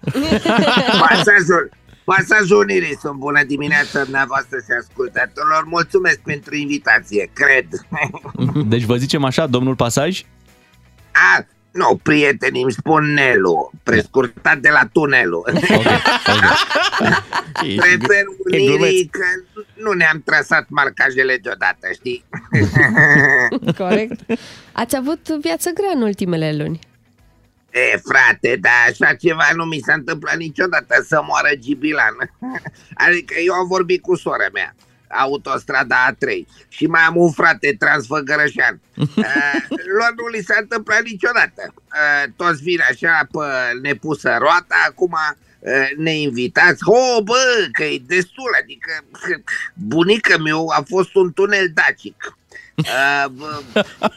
Pasajul, pasajul Unirii. Sunt bună dimineața dumneavoastră și ascultătorilor. Mulțumesc pentru invitație, cred. Deci vă zicem așa, domnul Pasaj? A, nu, prietenii îmi spun Nelu, prescurtat de la tunelul. Okay, okay. Prefer Unirii că nu ne-am trasat marcajele deodată, știi? Corect. Ați avut viață grea în ultimele luni. E, frate, dar așa ceva nu mi s-a întâmplat niciodată, să moară Gibilan. Adică eu am vorbit cu sora mea, Autostrada A trei, și mai am un frate, Transfăgărășan. Lor nu li s-a întâmplat niciodată. Toți vin așa, pă, ne pusă roata, acum ne invitați. Ho, bă, că e destul, adică bunica meu a fost un tunel dacic.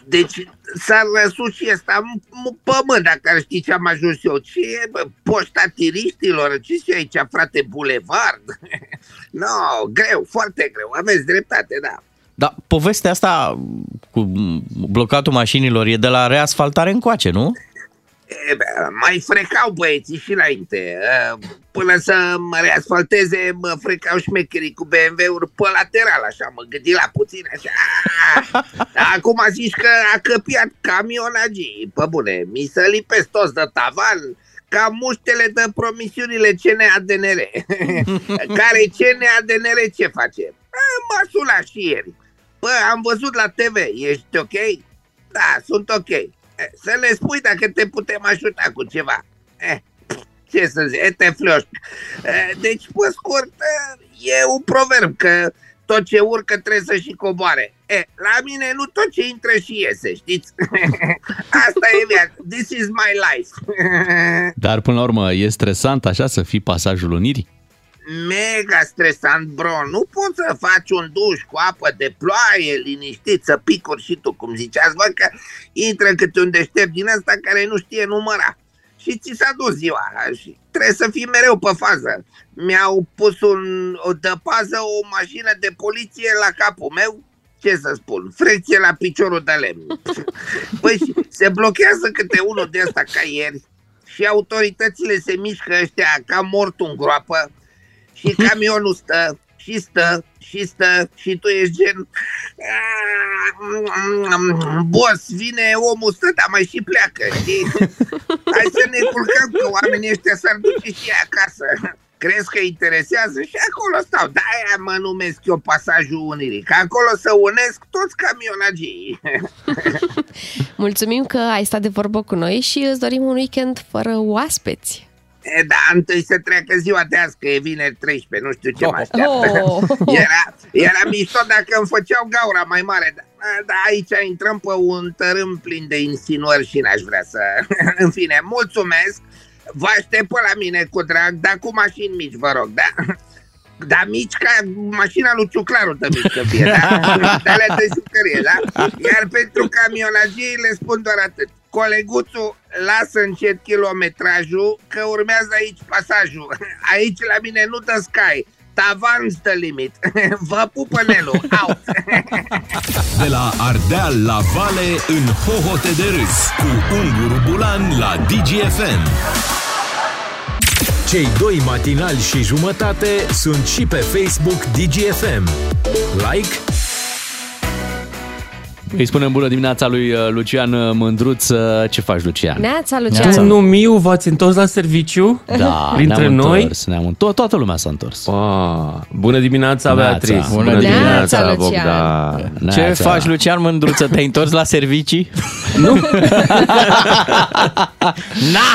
Deci s-a răsut și ăsta în pământ, dacă ar ști ce am ajuns eu. Ce e, bă, poșta tiriștilor? Ce e aici, frate, bulevard? No, greu, foarte greu, aveți dreptate, da. Dar povestea asta cu blocatul mașinilor e de la reasfaltare încoace, nu? E, mai frecau băieții și înainte. Până să mă reasfalteze, mă frecau șmecherii cu B M W-uri pe lateral, așa, mă gândi la puțin, așa. Acum zici că a căpiat camionagii, pe bune, mi se lipesc toți de tavan, ca muștele de promisiunile C N A D N R. Care C N A D N R ce face? M-a sunat și ieri. Bă, am văzut la T V, ești ok? Da, sunt ok. Să le spui dacă te putem ajuta cu ceva. Eh, ce să zic, eh, te flioși. Eh, deci, pe scurt, eh, e un proverb că tot ce urcă trebuie să și coboare. Eh, la mine nu tot ce intră și iese, știți? Asta e viața. This is my life. Dar, până la urmă, e stresant așa să fii pasajul Unirii? Mega stresant, bro. Nu poți să faci un duș cu apă de ploaie, liniștit, să picuri și tu, cum ziceați, vă, că intră câte un deștept din ăsta care nu știe număra. Și ți s-a dus ziua și trebuie să fii mereu pe fază. Mi-au pus un, o de pază o mașină de poliție la capul meu. Ce să spun, frecție la piciorul de lemn. Păi se blochează câte unul de ăsta ca ieri și autoritățile se mișcă ăștia ca mortul în groapă. Și camionul stă, și stă, și stă, și tu ești gen... Boss, vine omul, stă, dar mai și pleacă, știi? Hai să ne culcăm, că oamenii ăștia s-ar duce și ei acasă. Crezi că interesează? Și acolo stau. De-aia mă numesc eu pasajul Unirii, că acolo să unesc toți camionagii. Mulțumim că ai stat de vorbă cu noi și îți dorim un weekend fără oaspeți. E, da, întâi să treacă ziua de azi, că e vineri treisprezece, nu știu ce mă așteaptă. Oh. Era, era mișto dacă îmi făceau gaura mai mare, dar da, aici intrăm pe un tărâm plin de insinuări și n-aș vrea să... În fine, mulțumesc, vă aștept pe la mine cu drag, dar cu mașini mici, vă rog, da? Dar mici ca mașina lui Ciuclaru de mici să fie, da? De alea de jucărie, da? Iar pentru camionagii le spun doar atât. Coleguțul, lasă încet kilometrajul, că urmează aici pasajul. Aici la mine nu dă scai. Tavan's the limit. Vă pupă Nelu. Out. De la Ardeal la Vale, în hohote de râs, cu Unguru Bulan la Digi F M. Cei doi matinali și jumătate sunt și pe Facebook Digi F M. Like! Îi spunem bună dimineața lui Lucian Mândruță. Ce faci, Lucian? Neața, Lucian. Domnul Miu, v-ați întors la serviciu? Da, printre noi? Întors, ne-am to- Toată lumea s-a întors. Wow. Bună dimineața, Beatrice. Bună, bună dimineața, dimineața Bogdan. Neața. Ce faci, Lucian Mândruță? Te-ai întors la servicii? Nu. Na!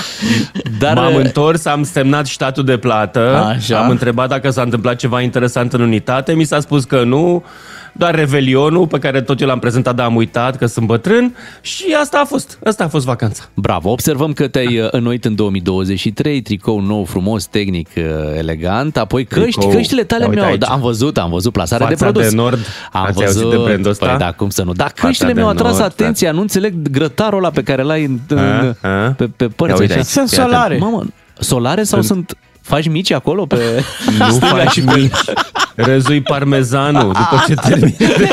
Dar... M-am întors, am semnat statul de plată. Așa. Am întrebat dacă s-a întâmplat ceva interesant în unitate. Mi s-a spus că nu. Doar revelionul pe care tot eu l-am prezentat, dar am uitat că sunt bătrân și asta a fost. Asta a fost vacanța. Bravo! Observăm că te-ai înnoit în două mii douăzeci și trei, tricou nou, frumos, tehnic, elegant, apoi căști, căștile tale mi-au... Da, am văzut, am văzut plasarea fața de produs. De nord, am văzut, de brandul ăsta? Păi, da, cum să nu. Dar căștile mi-au atras atenția, nu înțeleg grătarul ăla pe care l-ai în, în, a, a. pe, pe părți. Sunt solare. Mamă, solare sau sunt... Faci mici acolo pe... Nu faci mici. Răzui parmezanul după ce termini de,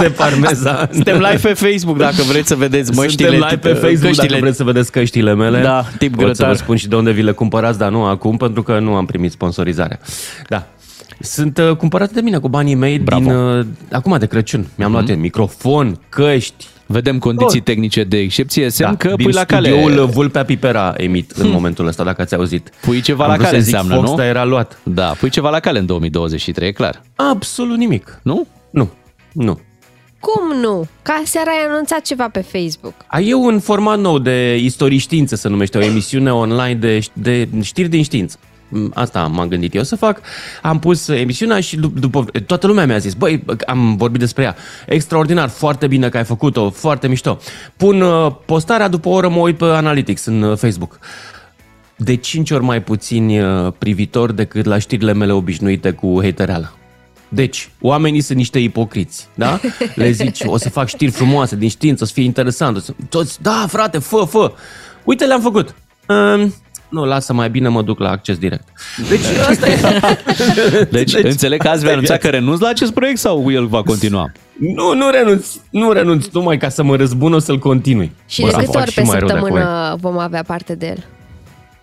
de parmezan. Suntem live pe Facebook dacă vreți să vedeți măștile. Suntem live pe Facebook căștile. Dacă vreți să vedeți căștile mele. Da, tip grătar. Pot să vă spun și de unde vi le cumpărați, dar nu acum, pentru că nu am primit sponsorizarea. Da. Sunt uh, cumpărate de mine cu banii mei. Bravo. Din... Uh, acum de Crăciun. Mi-am mm-hmm. luat un microfon, căști. Vedem condiții oh. tehnice de excepție. Semn da, că pui la cale. Studioul Vulpea Pipera emit hmm. în momentul ăsta, dacă ați auzit. Pui ceva am la cale înseamnă, Fox, nu? Dar era luat. Da, pui ceva la cale în două mii douăzeci și trei, e clar. Absolut nimic. Nu? Nu. Nu. Cum nu? Ca seara ai anunțat ceva pe Facebook. Ai eu un format nou de istoriștiință, se numește, o emisiune online de, de știri din știință. Asta m-am gândit eu să fac. Am pus emisiunea și după toată lumea mi-a zis: băi, am vorbit despre ea, extraordinar, foarte bine că ai făcut-o, foarte mișto. Pun postarea, după o oră mă uit pe Analytics în Facebook. De cinci ori mai puțini privitori decât la știrile mele obișnuite cu hatereală. Deci, oamenii sunt niște ipocriți, da? Le zici, o să fac știri frumoase din știință, o să fie interesant, o să... Toți, da, frate, fă, fă. Uite, le-am făcut. um... Nu, lasă, mai bine mă duc la Acces Direct. Deci, asta e. Deci, deci înțeleg că azi vei anunța că renunți la acest proiect sau el va continua? Nu, nu renunț. Nu renunț, numai ca să mă răzbun, o să-l continui. Și de câte ori pe săptămână vom avea parte de el?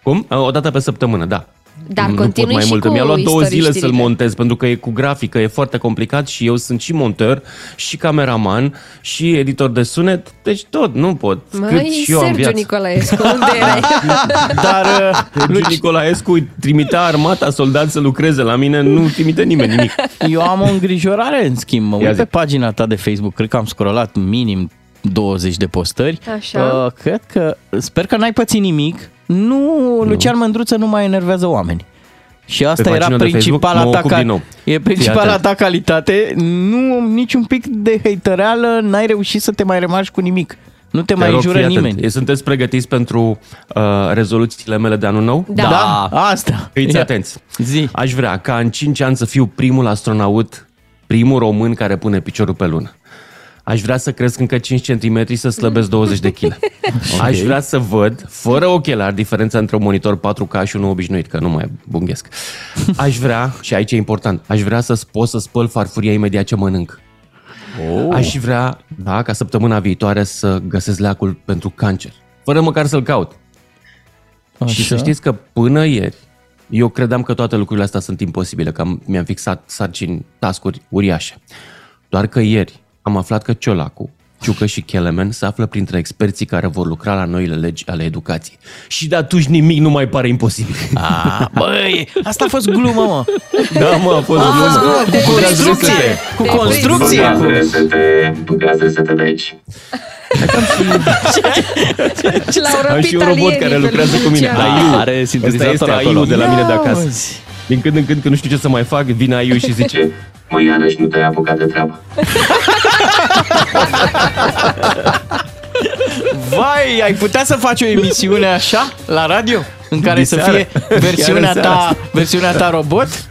Cum? O dată pe săptămână, da. Dar nu continui mai și mult. Mi-a luat două zile să-l montez, pentru că e cu grafică, e foarte complicat și eu sunt și monteur, și cameraman, și editor de sunet, deci tot, nu pot. Măi, Sergiu Nicolaescu, unde erai? Dar Sergiu Nicolaescu trimitea armata, soldați să lucreze la mine, nu trimite nimeni nimic. Eu am o îngrijorare, în schimb, mă uit pe pagina ta de Facebook, cred că am scrollat minim douăzeci de postări. Așa. Cred că, sper că n-ai pățit nimic. Nu, Lucian Mândruță nu mai enervează oameni. Și asta pe era principala ta, ca... e principala ta calitate. Nu, niciun pic de hatereală, n-ai reușit să te mai remarci cu nimic. Nu te, te mai înjură nimeni. Sunteți pregătiți pentru uh, rezoluțiile mele de anul nou? Da, da. Asta. Fiți atenți. Zi. Aș vrea ca în cinci ani să fiu primul astronaut, primul român care pune piciorul pe lună. Aș vrea să cresc încă cinci centimetri, să slăbesc douăzeci de kilograme. Okay. Aș vrea să văd, fără ochelari, diferența între un monitor patru K și unul obișnuit, că nu mai bunghesc. Aș vrea, și aici e important, aș vrea să pot să spăl farfuria imediat ce mănânc. Oh. Aș vrea, da, ca săptămâna viitoare să găsesc leacul pentru cancer, fără măcar să-l caut. Așa. Și să știți că până ieri, eu credeam că toate lucrurile astea sunt imposibile, că mi-am fixat sarcini, task-uri uriașe. Doar că ieri am aflat că Ciolacu, Ciucă și Kelemen se află printre experții care vor lucra la noile legi ale educației. Și de atunci nimic nu mai pare imposibil. A, băi, asta a fost glumă, mă. Da, mă, a fost a, glumă. Cu de construcție. Cu de construcție. Cu construcție. Am și un robot care lucrează cu mine. A I U. Are sintetizator A I U de la mine de acasă. Din când în când, când nu știu ce să mai fac, vine A I U și zice: măi, iarăși nu te-ai apucat de treabă. Vai, ai putea să faci o emisiune așa, la radio, în care de să seara. Fie versiunea ta, versiunea ta robot?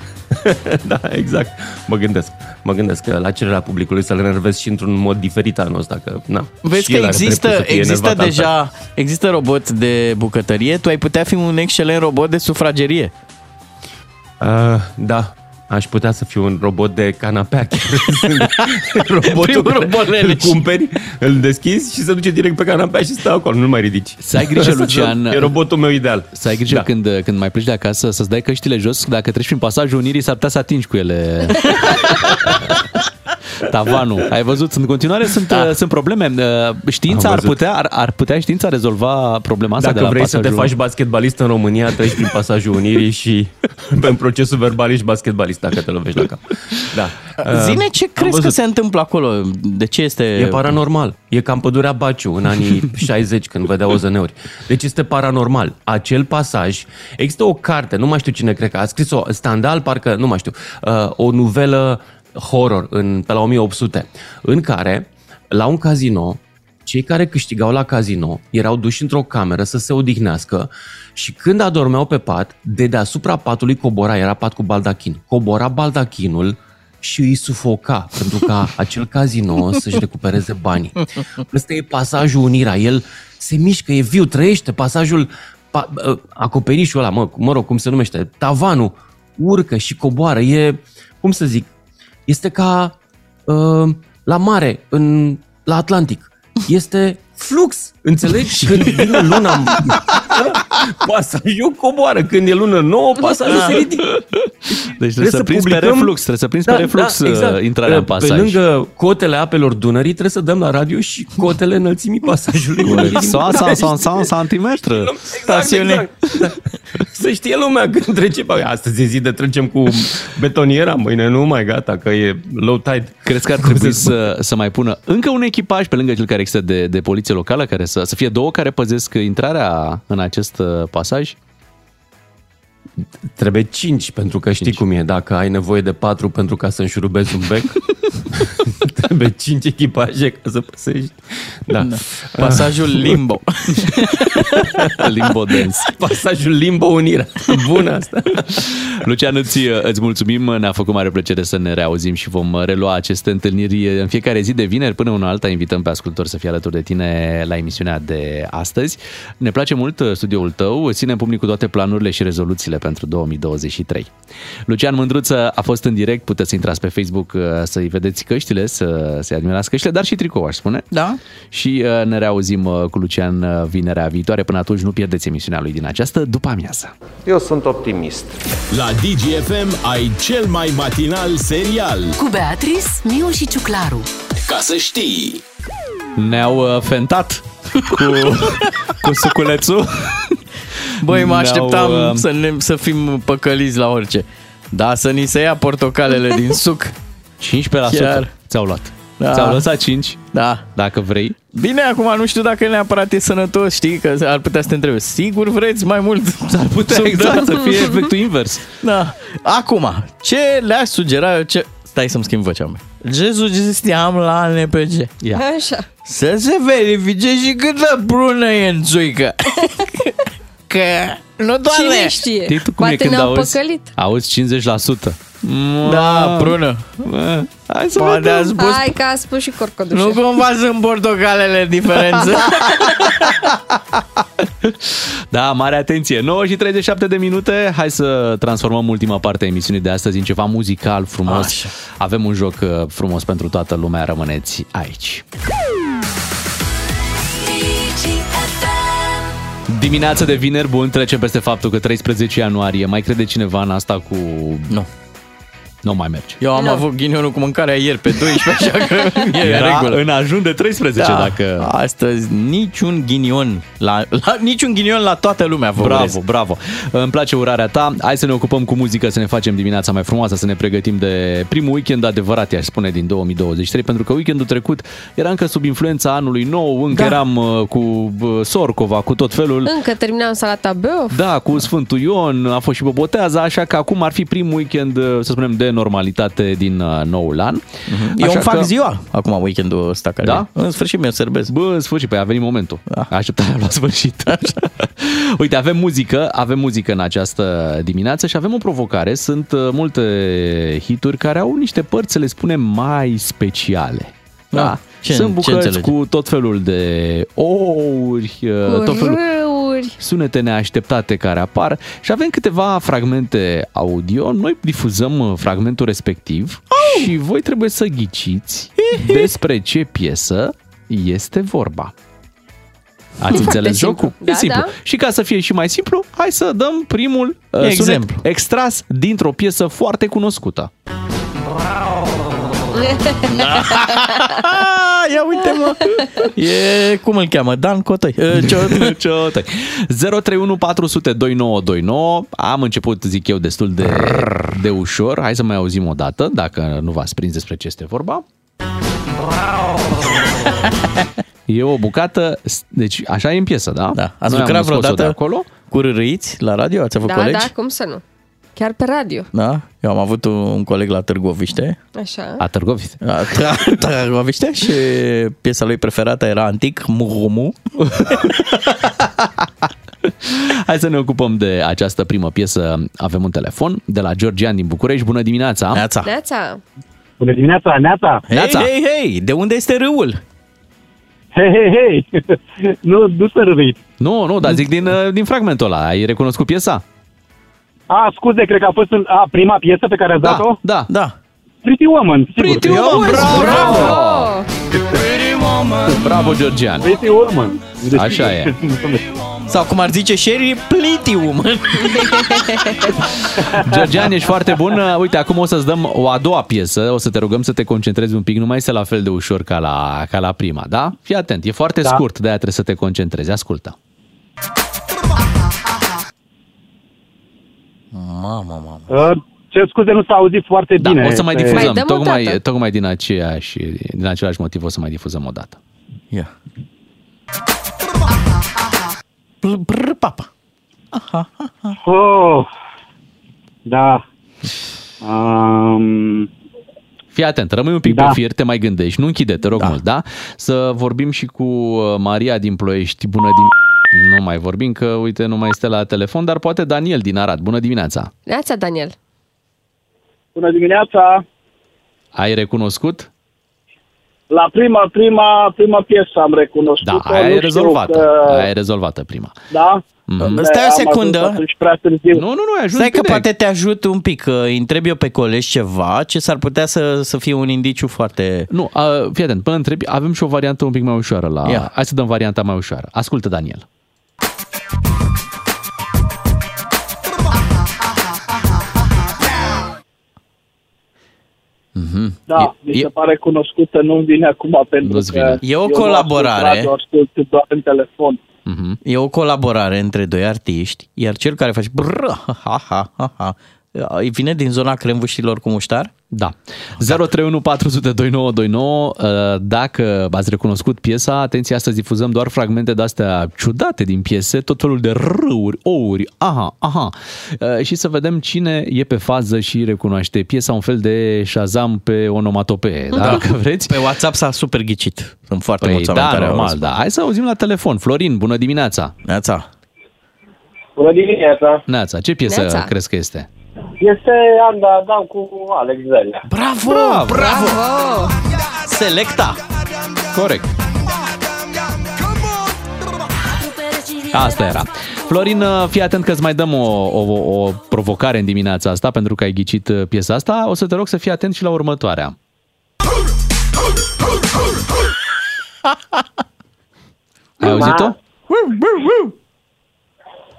Da, exact. Mă gândesc. Mă gândesc că la cererea publicului să-l enervez și într-un mod diferit anul ăsta. Că, na, vezi că există, există deja, există robot de bucătărie, tu ai putea fi un excelent robot de sufragerie. Uh, da. Aș putea să fiu un robot de canapea. Robotul robot îl cumperi, îl deschizi și se duce direct pe canapea și stă acolo, nu mai ridici. Să ai grijă, Lucian. E robotul meu ideal. Să ai grijă, da, când, când mai pleci de acasă, să-ți dai căștile jos. Dacă treci prin pasajul Unirii, s-ar putea să atingi cu ele tavanul. Ai văzut, în continuare sunt, da. sunt probleme. Știința ar putea, ar, ar putea știința rezolva problema asta. Dacă de la vrei pasajul... să te faci basketbalist în România, treci prin pasajul Unirii și în procesul verbal ești basketbalist dacă te lovești la cap. Da. Zine ce crezi că se întâmplă acolo? De ce este... E paranormal. E cam pădurea Baciu în anii șaizeci când vedea O Z N-uri. Deci este paranormal. Acel pasaj, există o carte, nu mai știu cine, cred că a scris-o Stendhal, parcă, nu mai știu, o novelă horror în, pe la o mie opt sute, în care, la un casino, cei care câștigau la casino erau duși într-o cameră să se odihnească și când adormeau pe pat, de deasupra patului cobora, era pat cu baldachin, cobora baldachinul și îi sufoca pentru ca acel casino să-și recupereze banii. Ăsta e pasajul Unirea, el se mișcă, e viu, trăiește, pasajul pa, acoperișul ăla, mă, mă rog, cum se numește, tavanul, urcă și coboară. E, cum să zic, este ca uh, la mare, în, la Atlantic. Este flux, înțelegi? Când vine luna, pasajul coboară. Când e lună nouă, pasajul se ridică. Deci trebuie, trebuie să prinzi publicăm... pe reflux, trebuie să prinzi da, pe reflux da, exact. Intrarea în pasaj. Pe lângă cotele apelor Dunării, trebuie să dăm la radio și cotele înălțimii pasajului. Sau în santimetră. Să știe lumea când trece. Astăzi e zi de trecem cu betoniera, mâine nu mai gata, că e low tide. Crezi că ar trebui să, să mai pună încă un echipaj pe lângă cel care există de, de poliție locală, care să, să fie două care păzesc intrarea în acest pasaj? Trebuie cinci, pentru că știi cinci. Cum e, dacă ai nevoie de patru pentru ca să înșurubezi un bec, trebuie cinci echipaje ca să păsești. Da. Da. Pasajul Limbo. Limbo dance. Pasajul Limbo Unirea. Bună asta. Lucian, îți, îți mulțumim, ne-a făcut mare plăcere să ne reauzim și vom relua aceste întâlniri în fiecare zi de vineri până una alta. Invităm pe ascultori să fie alături de tine la emisiunea de astăzi. Ne place mult studioul tău, ținem public cu toate planurile și rezoluțiile pentru două mii douăzeci și trei. Lucian Mândruță a fost în direct, puteți să intrați pe Facebook să-i vedeți căștile, să, să-i admirați căștile, dar și tricou, aș spune. Da. Și ne reauzim cu Lucian vinerea viitoare. Până atunci nu pierdeți emisiunea lui din această după amiază. Eu sunt optimist. La Digi F M ai cel mai matinal serial. Cu Beatrice, Miu și Ciuclaru. Ca să știi. Ne-au fentat cu, cu suculețul. Băi, mă așteptam no, uh... să, ne, să fim păcăliți la orice. Da, să ni se ia portocalele din suc. cincisprezece la sută chiar. Ți-au luat. Da. Ți-au lăsat cinci. Da. Dacă vrei. Bine, acum nu știu dacă neapărat e sănătos, știi, că ar putea să te întrebi. Sigur vreți mai mult? S-ar putea suc, exact, da? Să fie efectul invers. Da. Acum, ce le-aș sugera eu ce... Stai să-mi schimb vocea mea. Ce sugestiam la A N P C? Ia. Așa. Să se verifice și câtă brună e în țuică. Că nu doare. Cine știe? Știi tu cum poate e când auzi, auzi cincizeci la sută. Da, prună. Hai să poate vedem. Spus... Hai că a spus și corcodușe. Nu cumva sunt portocalele diferență. Da, mare atenție. nouă și treizeci și șapte de minute. Hai să transformăm ultima parte a emisiunii de astăzi în ceva muzical frumos. Așa. Avem un joc frumos pentru toată lumea. Rămâneți aici. Dimineața de vineri, bun, trecem peste faptul că treisprezece ianuarie. Mai crede cineva în asta cu... Nu. Nu mai merge. Eu am no. avut ghinionul cu mâncarea ieri pe doisprezece, așa că e în regulă. În ajun de treisprezece, da. Dacă... Astăzi niciun ghinion, la, la, niciun ghinion la toată lumea. Vă bravo, urez. Bravo. Îmi place urarea ta. Hai să ne ocupăm cu muzică, să ne facem dimineața mai frumoasă, să ne pregătim de primul weekend adevărat, i-aș spune, din două mii douăzeci și trei, pentru că weekendul trecut era încă sub influența anului nou, încă da. eram cu sorcova, cu tot felul. Încă terminam salata băuf. Da, cu Sfântul Ion, a fost și boboteaza, așa că acum ar fi primul weekend, să spunem, de normalitate din noul an. Uh-huh. Eu îmi fac că... ziua acum weekendul ăsta care da? În sfârșit mi-o serbesc. Bă, în sfârșit, păi a venit momentul. Da. Așteptarea la sfârșit. Așa. Uite, avem muzică, avem muzică în această dimineață și avem o provocare. Sunt multe hituri care au niște părți, să le spunem, mai speciale. Da. da. Ce, sunt bucăți cu tot felul de ouri, tot felul sunete neașteptate care apar și avem câteva fragmente audio. Noi difuzăm fragmentul respectiv oh! și voi trebuie să ghiciți despre ce piesă este vorba. Ați înțeles jocul? Da, e simplu. Da. Și ca să fie și mai simplu, hai să dăm primul uh, sunet extras dintr-o piesă foarte cunoscută. Ia uite-mă. E, cum îl cheamă? Dan Cotoi. Cotoi. zero trei unu patru zero zero doi nouă doi nouă. Am început, zic eu, destul de, de ușor. Hai să mai auzim o dată, dacă nu v-ați prins despre ce este vorba. E o bucată, deci așa e în piesă, da? Da. Ați lucrat vreodată acolo? Cu râiți la radio? Ați avut da, colegi? Da, da, cum să nu? Chiar pe radio. Da? Eu am avut un coleg la Târgoviște. Așa. A Târgoviște. La Târgoviște și piesa lui preferată era Antic, Murumu. Hai să ne ocupăm de această primă piesă. Avem un telefon de la Georgian din București. Bună dimineața! Neața! Neața. Bună dimineața, Neața! Hei, hei, hei! De unde este râul? Hei, hei, hei, nu, nu să râi. Nu, nu, dar zic din, din fragmentul ăla, ai recunoscut piesa? A, scuze, cred că a fost în, a, prima piesă pe care a dat-o? Da, da, da. Pretty Woman, sigur. Pretty Woman, bravo! Bravo, bravo, bravo Georgian. Pretty Woman. Deci, așa e. Sau cum ar zice Sherry, Pretty Woman. Georgian, ești foarte bun. Uite, acum o să-ți dăm o a doua piesă. O să te rugăm să te concentrezi un pic. Nu mai este la fel de ușor ca la, ca la prima, da? Fii atent, e foarte da. Scurt, de-aia trebuie să te concentrezi. Ascultă. Mama, mama. Uh. Ce scuze, nu s-a auzit foarte da, bine. O să mai difuzăm, mai tocmai, tocmai din, aceeași, din același motiv o să mai difuzăm o dată. Ia. Papa. Oh, da. Um... Fii atent, rămâi un pic da. Pe fir, te mai gândești, nu închide, te rog da. Mult, da? Să vorbim și cu Maria din Ploiești, bună dimineața. Nu mai vorbim, că uite, nu mai este la telefon, dar poate Daniel din Arad, bună dimineața. Neața, Daniel. Bună dimineața! Ai recunoscut? La prima, prima, prima piesă am recunoscut-o. Da, aia e rezolvată. Că... Aia e rezolvată prima. Da? Mm-hmm. Stai o secundă. Nu, nu, nu, ajuns. Stai că poate te ajut un pic. Îi întreb eu pe colegi ceva, ce s-ar putea să, să fie un indiciu foarte... Nu, uh, fii atent, până întrebi, avem și o variantă un pic mai ușoară. La... Yeah. Hai să dăm varianta mai ușoară. Ascultă, Daniel. Mm-hmm. Da, e, mi se e... pare cunoscută, nu-mi vine acum pentru că e o colaborare. Eu ascult doar în telefon. Mm-hmm. E o colaborare între doi artiști, iar cel care face brr, ha, ha, ha, ha, îi vine din zona cremvâștilor cu muștar? Da. zero trei unu patru zero doi nouă doi nouă, dacă ați recunoscut piesa, atenție, astăzi difuzăm doar fragmente de-astea ciudate din piese, tot felul de râuri, ouri, aha, aha, și să vedem cine e pe fază și recunoaște piesa, un fel de Shazam pe onomatopee, da. Dacă vreți. Pe WhatsApp s-a super ghicit, sunt foarte păi, mulți da, care normal, da. Hai să auzim la telefon. Florin, bună dimineața! Neața! Bună dimineața! Neața, ce piesă Neața. Crezi că este? Este Anda Adam cu Alex Zelia. Bravo, bravo, bravo! Selecta! Corect. Asta era. Florin, fii atent că îți mai dăm o, o, o provocare în dimineața asta, pentru că ai ghicit piesa asta. O să te rog să fii atent și la următoarea. Ai auzit-o?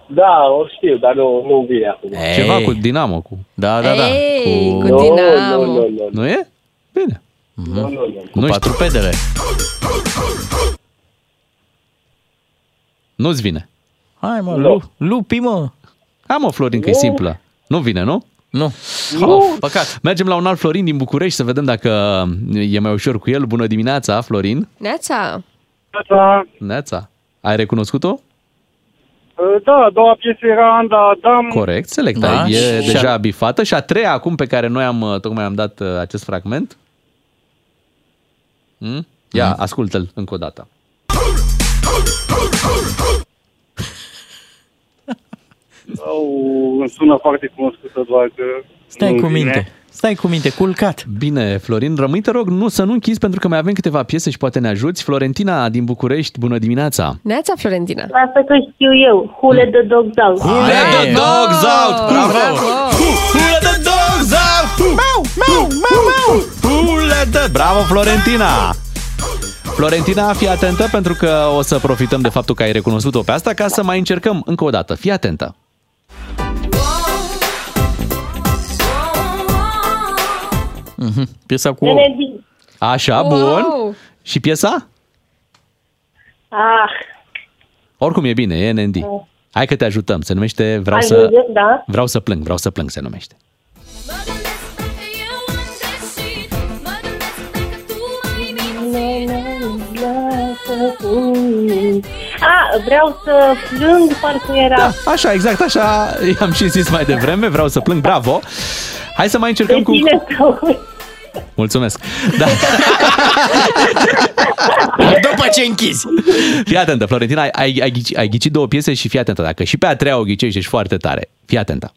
Da, o știu, dar nu, nu vine acum. Ei. Ceva cu Dinamo, cu... Da, da, da. Ei, cu, cu no, Dinamo. No, no, no, no. Nu e? Bine. Mm-hmm. No, no, no. Cu nu patru știu. Pedele. Nu-ți vine. Hai, mă, no. Lupi, mă. Hai, mă, Florin, că no. e simplă. Nu vine, nu? Nu. No. Of, păcat. Mergem la un alt Florin din București să vedem dacă e mai ușor cu el. Bună dimineața, Florin. Neața. Neața. Neața. Ai recunoscut-o? Da, a doua piesă era Anda Adam. Corect, Selecta. Da, e și deja a... bifată. Și a treia acum pe care noi am tocmai am dat acest fragment. Mm? Ia, mm. ascultă-l încă o dată. Îmi sună foarte cunoscută, doar că... Stai cu minte. Stai cu minte, culcat. Bine, Florin, rămâi, te rog, nu, să nu închizi, pentru că mai avem câteva piese și poate ne ajuți. Florentina din București, bună dimineața. Neața, Florentina. Asta că știu eu, Who Let the Dogs Out. Who Let the Dogs Out, bravo. Who Let the Dogs Out. Who Let the... Bravo, Florentina. Florentina, fii atentă, pentru că o să profităm de faptul că ai recunoscut-o pe asta, ca să mai încercăm încă o dată. Fii atentă. Mm-hmm. Piesa cu... Așa, wow. Bun. Și piesa? Ah. Oricum e bine, e N N D. Ah. Hai că te ajutăm. Se numește Vreau Ai să vede, da? Vreau să plâng, vreau să plâng se numește. Ah, vreau să plâng, parcă era. Da, așa, exact așa. I-am și zis mai devreme, vreau să plâng. Bravo. Hai să mai încercăm cu... Mulțumesc. Da. După ce închizi. Fii atentă, Florentina, ai, ai, ai, ghicit, ai ghicit două piese și fii atentă. Dacă și pe a treia o ghicești, ești foarte tare. Fii atentă.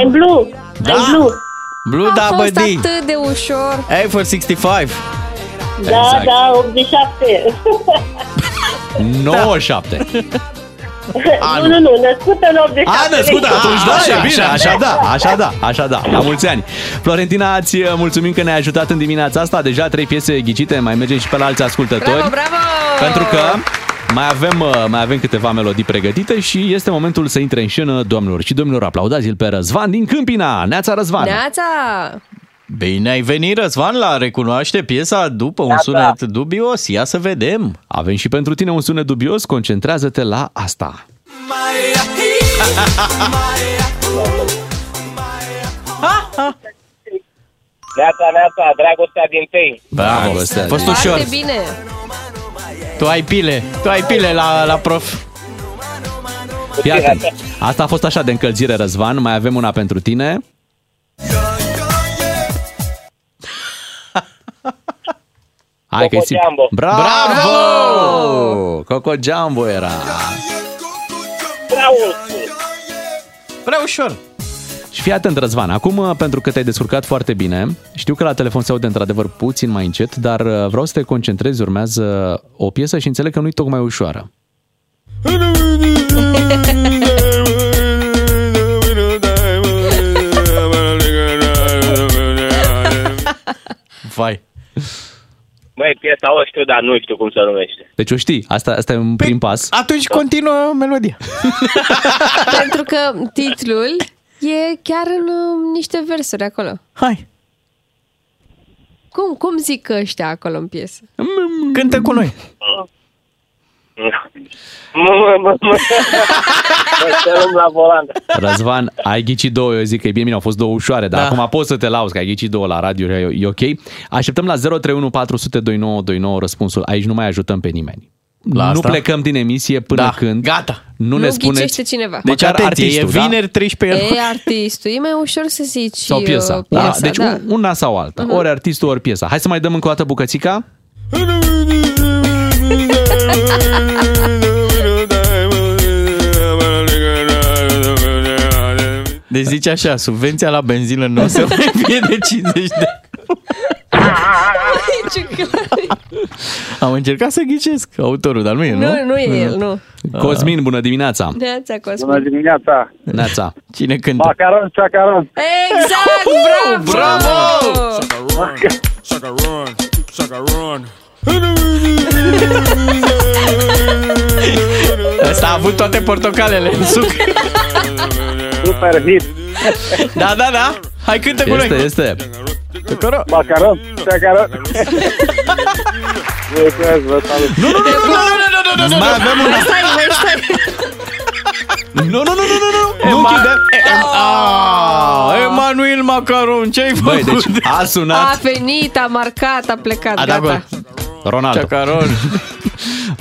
I'm blue. Da. I'm blue. Blue a fost D. atât de ușor. A for șaizeci și cinci. Da, exact. Da, optzeci și șapte. nouăzeci și șapte. Anu. Nu, nu, nu, născută în optzeci și șapte. A, născută, atunci da, așa, bine, așa da, așa da, așa da, la mulți ani. Florentina, îți mulțumim că ne-ai ajutat în dimineața asta. Deja trei piese ghicite, mai mergem și pe la alți ascultători. Bravo, bravo! Pentru că mai avem, mai avem câteva melodii pregătite și este momentul să intre în scenă, doamnelor și domnilor, aplaudați-l pe Răzvan din Câmpina. Neața, Răzvan! Neața! Bine ai venit, Răzvan, la Recunoaște piesa după un sunet dubios. Ia să vedem. Avem și pentru tine un sunet dubios. Concentrează-te la asta. Neața, neața, Dragostea din Tei. Bravo, a fost ușor. Bine. Tu ai pile, tu ai pile la, la prof. Iată, asta a fost așa de încălzire, Răzvan. Mai avem una pentru tine. Hai, Coco Jumbo. Bravo! Bravo! Coco Jumbo era. Prea ușor. Și fii atent, Răzvan, acum pentru că te-ai descurcat foarte bine, știu că la telefon se aude într-adevăr puțin mai încet, dar vreau să te concentrezi, urmează o piesă și înțeleg că nu-i tocmai ușoară. Vai. Băi, piesa o știu, dar nu știu cum se numește. Deci o știi, asta, asta e un păi, prim pas. Atunci continuă melodia. Pentru că titlul e chiar în niște versuri acolo. Hai. Cum, cum zic ăștia acolo în piesă? Cântă cu noi. Răzvan, ai ghicit două, eu zic că e bine, mine au fost două ușoare, dar da. Acum poți să te lauzi că ai ghicit două la radio, e, e ok. Așteptăm la zero trei unu patru zero zero doi nouă doi nouă răspunsul, aici nu mai ajutăm pe nimeni. La nu plecăm din emisie până da. Când gata. Nu, nu ne spuneți cineva. Deci atenție, e vineri treisprezece. Da? E artistul, e mai ușor să zici sau piesa. piesa da. Deci da. Una sau alta, uh-huh. Ori artistul, ori piesa. Hai să mai dăm încă o dată bucățica. Deci zice așa, subvenția la benzină nu o să mai fie de cincizeci de. Am încercat să ghicesc autorul, dar nu e, nu? Nu, nu e el, nu. Cosmin, bună dimineața. Neața, Cosmin. Bună dimineața. Neața. Cine cântă? Macaron, Macaron. Exact, bravo! Bravo! Macaron, Macaron. Asta a avut toate portocalele în suc. Super hit. Da, da, da. Hai, cântă cu noi. Este, este. Macaron, Macaron. Nu, nu, nu, nu, nu, nu. Mai avem una. Stai, stai. Nu, nu, nu, nu, nu, nu. Emanuel Macaron, ce-ai făcut? Băi, deci a sunat. A venit, a marcat, a plecat, gata. Ronaldo. Macaron.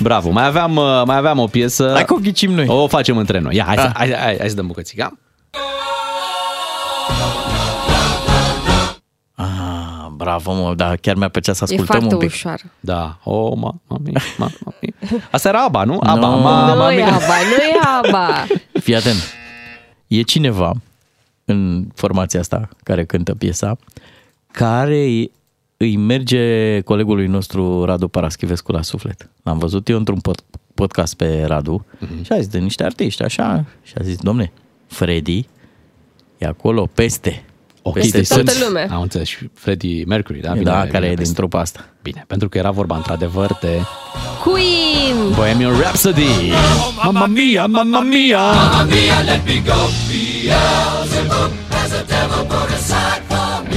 Bravo, mai aveam, mai aveam o piesă. Hai că o ghicim noi. O facem între noi. Ia, hai, ah. hai, hai, hai, hai să dăm bucățica. Ah, bravo, mă, dar chiar mi-a plăcea să ascultăm un pic. E foarte ușoară. Da. Oh, ma, mami, ma, mami. Asta era Aba, nu? Aba, no, ma, nu mami. E Aba, nu e Aba. Fii atent. E cineva în formația asta care cântă piesa, care îi merge colegului nostru Radu Paraschivescu la suflet. L-am văzut eu într-un pod- podcast pe Radu mm-hmm. și a zis de niște artiști, așa, și a zis, domne, Freddy e acolo peste. Okay, peste toată lumea. Am înțeles, și Freddie Mercury, da? Bine, da, bine, care bine e peste. Din trupa asta. Bine, pentru că era vorba într-adevăr de Queen! Bohemian Rhapsody! Mamma mia, mamma mia! Mamma mia, let me go! Beelzebub has a devil put aside for me!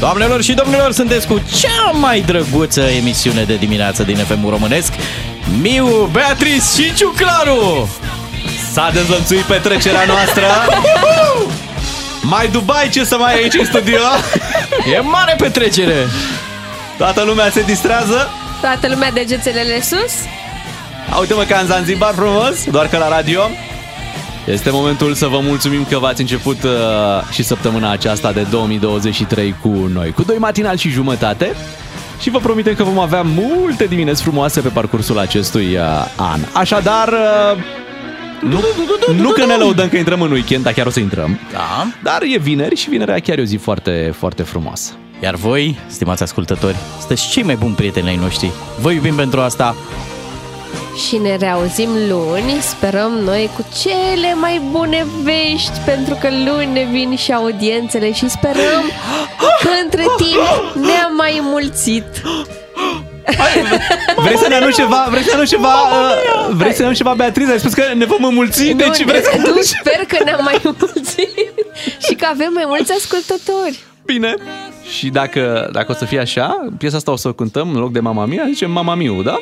Doamnelor și domnilor, sunteți cu cea mai drăguță emisiune de dimineață din F M românesc. Miu, Beatrice și Ciuclaru. S-a dezlănțuit petrecerea noastră. Mai Dubai, ce să mai ai aici în studio? E mare petrecere. Toată lumea se distrează. Toată lumea degețelele sus. Uite-mă ca în Zanzibar frumos, doar că la radio. Este momentul să vă mulțumim că v-ați început uh, și săptămâna aceasta de două mii douăzeci și trei cu noi. Cu doi matinali și jumătate. și vă promitem că vom avea multe dimineți frumoase pe parcursul acestui an. Așadar, nu, nu că ne lăudăm că intrăm în weekend, dar chiar o să intrăm. Da. Dar e vineri și vinerea chiar e o zi foarte, foarte frumoasă. Iar voi, stimați ascultători, sunteți cei mai buni prieteni ai noștri. Vă iubim pentru asta. Și ne reauzim luni, sperăm noi, cu cele mai bune vești, pentru că luni ne vin și audiențele și sperăm că între timp ne-am mai mulțit. Vrei să ne anunți ceva? Vrei să ne anunți ceva? Vrei să ne anunți ceva, Beatrice? Ai spus că ne vom înmulți, nu, deci vrei să ne anunți ceva? Sper că ne-am mai mulțit și că avem mai mulți ascultători. Bine. Și dacă, dacă o să fie așa, piesa asta o să o cântăm în loc de Mama Mia, zicem Mama Miu, da?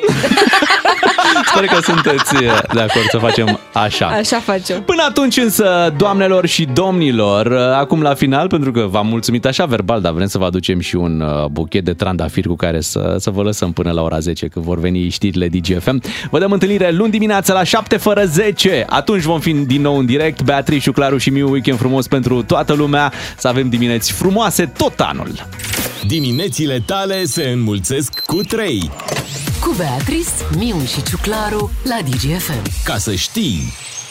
Sper că sunteți de acord să facem așa. Așa facem. Până atunci însă, doamnelor și domnilor, acum la final, pentru că v-am mulțumit așa verbal, dar vrem să vă aducem și un buchet de trandafiri cu care să, să vă lăsăm până la ora zece, când vor veni știrile Digi F M. Vă dăm întâlnire luni dimineața la șapte fără zece. Atunci vom fi din nou în direct. Beatrice, Claru și Miu, weekend frumos pentru toată lumea. Să avem dimineți frumoase tot anul. Diminețile tale se înmulțesc cu trei. Cu Beatrice, Miu și Ciuclaru la Digi F M. Ca să știi...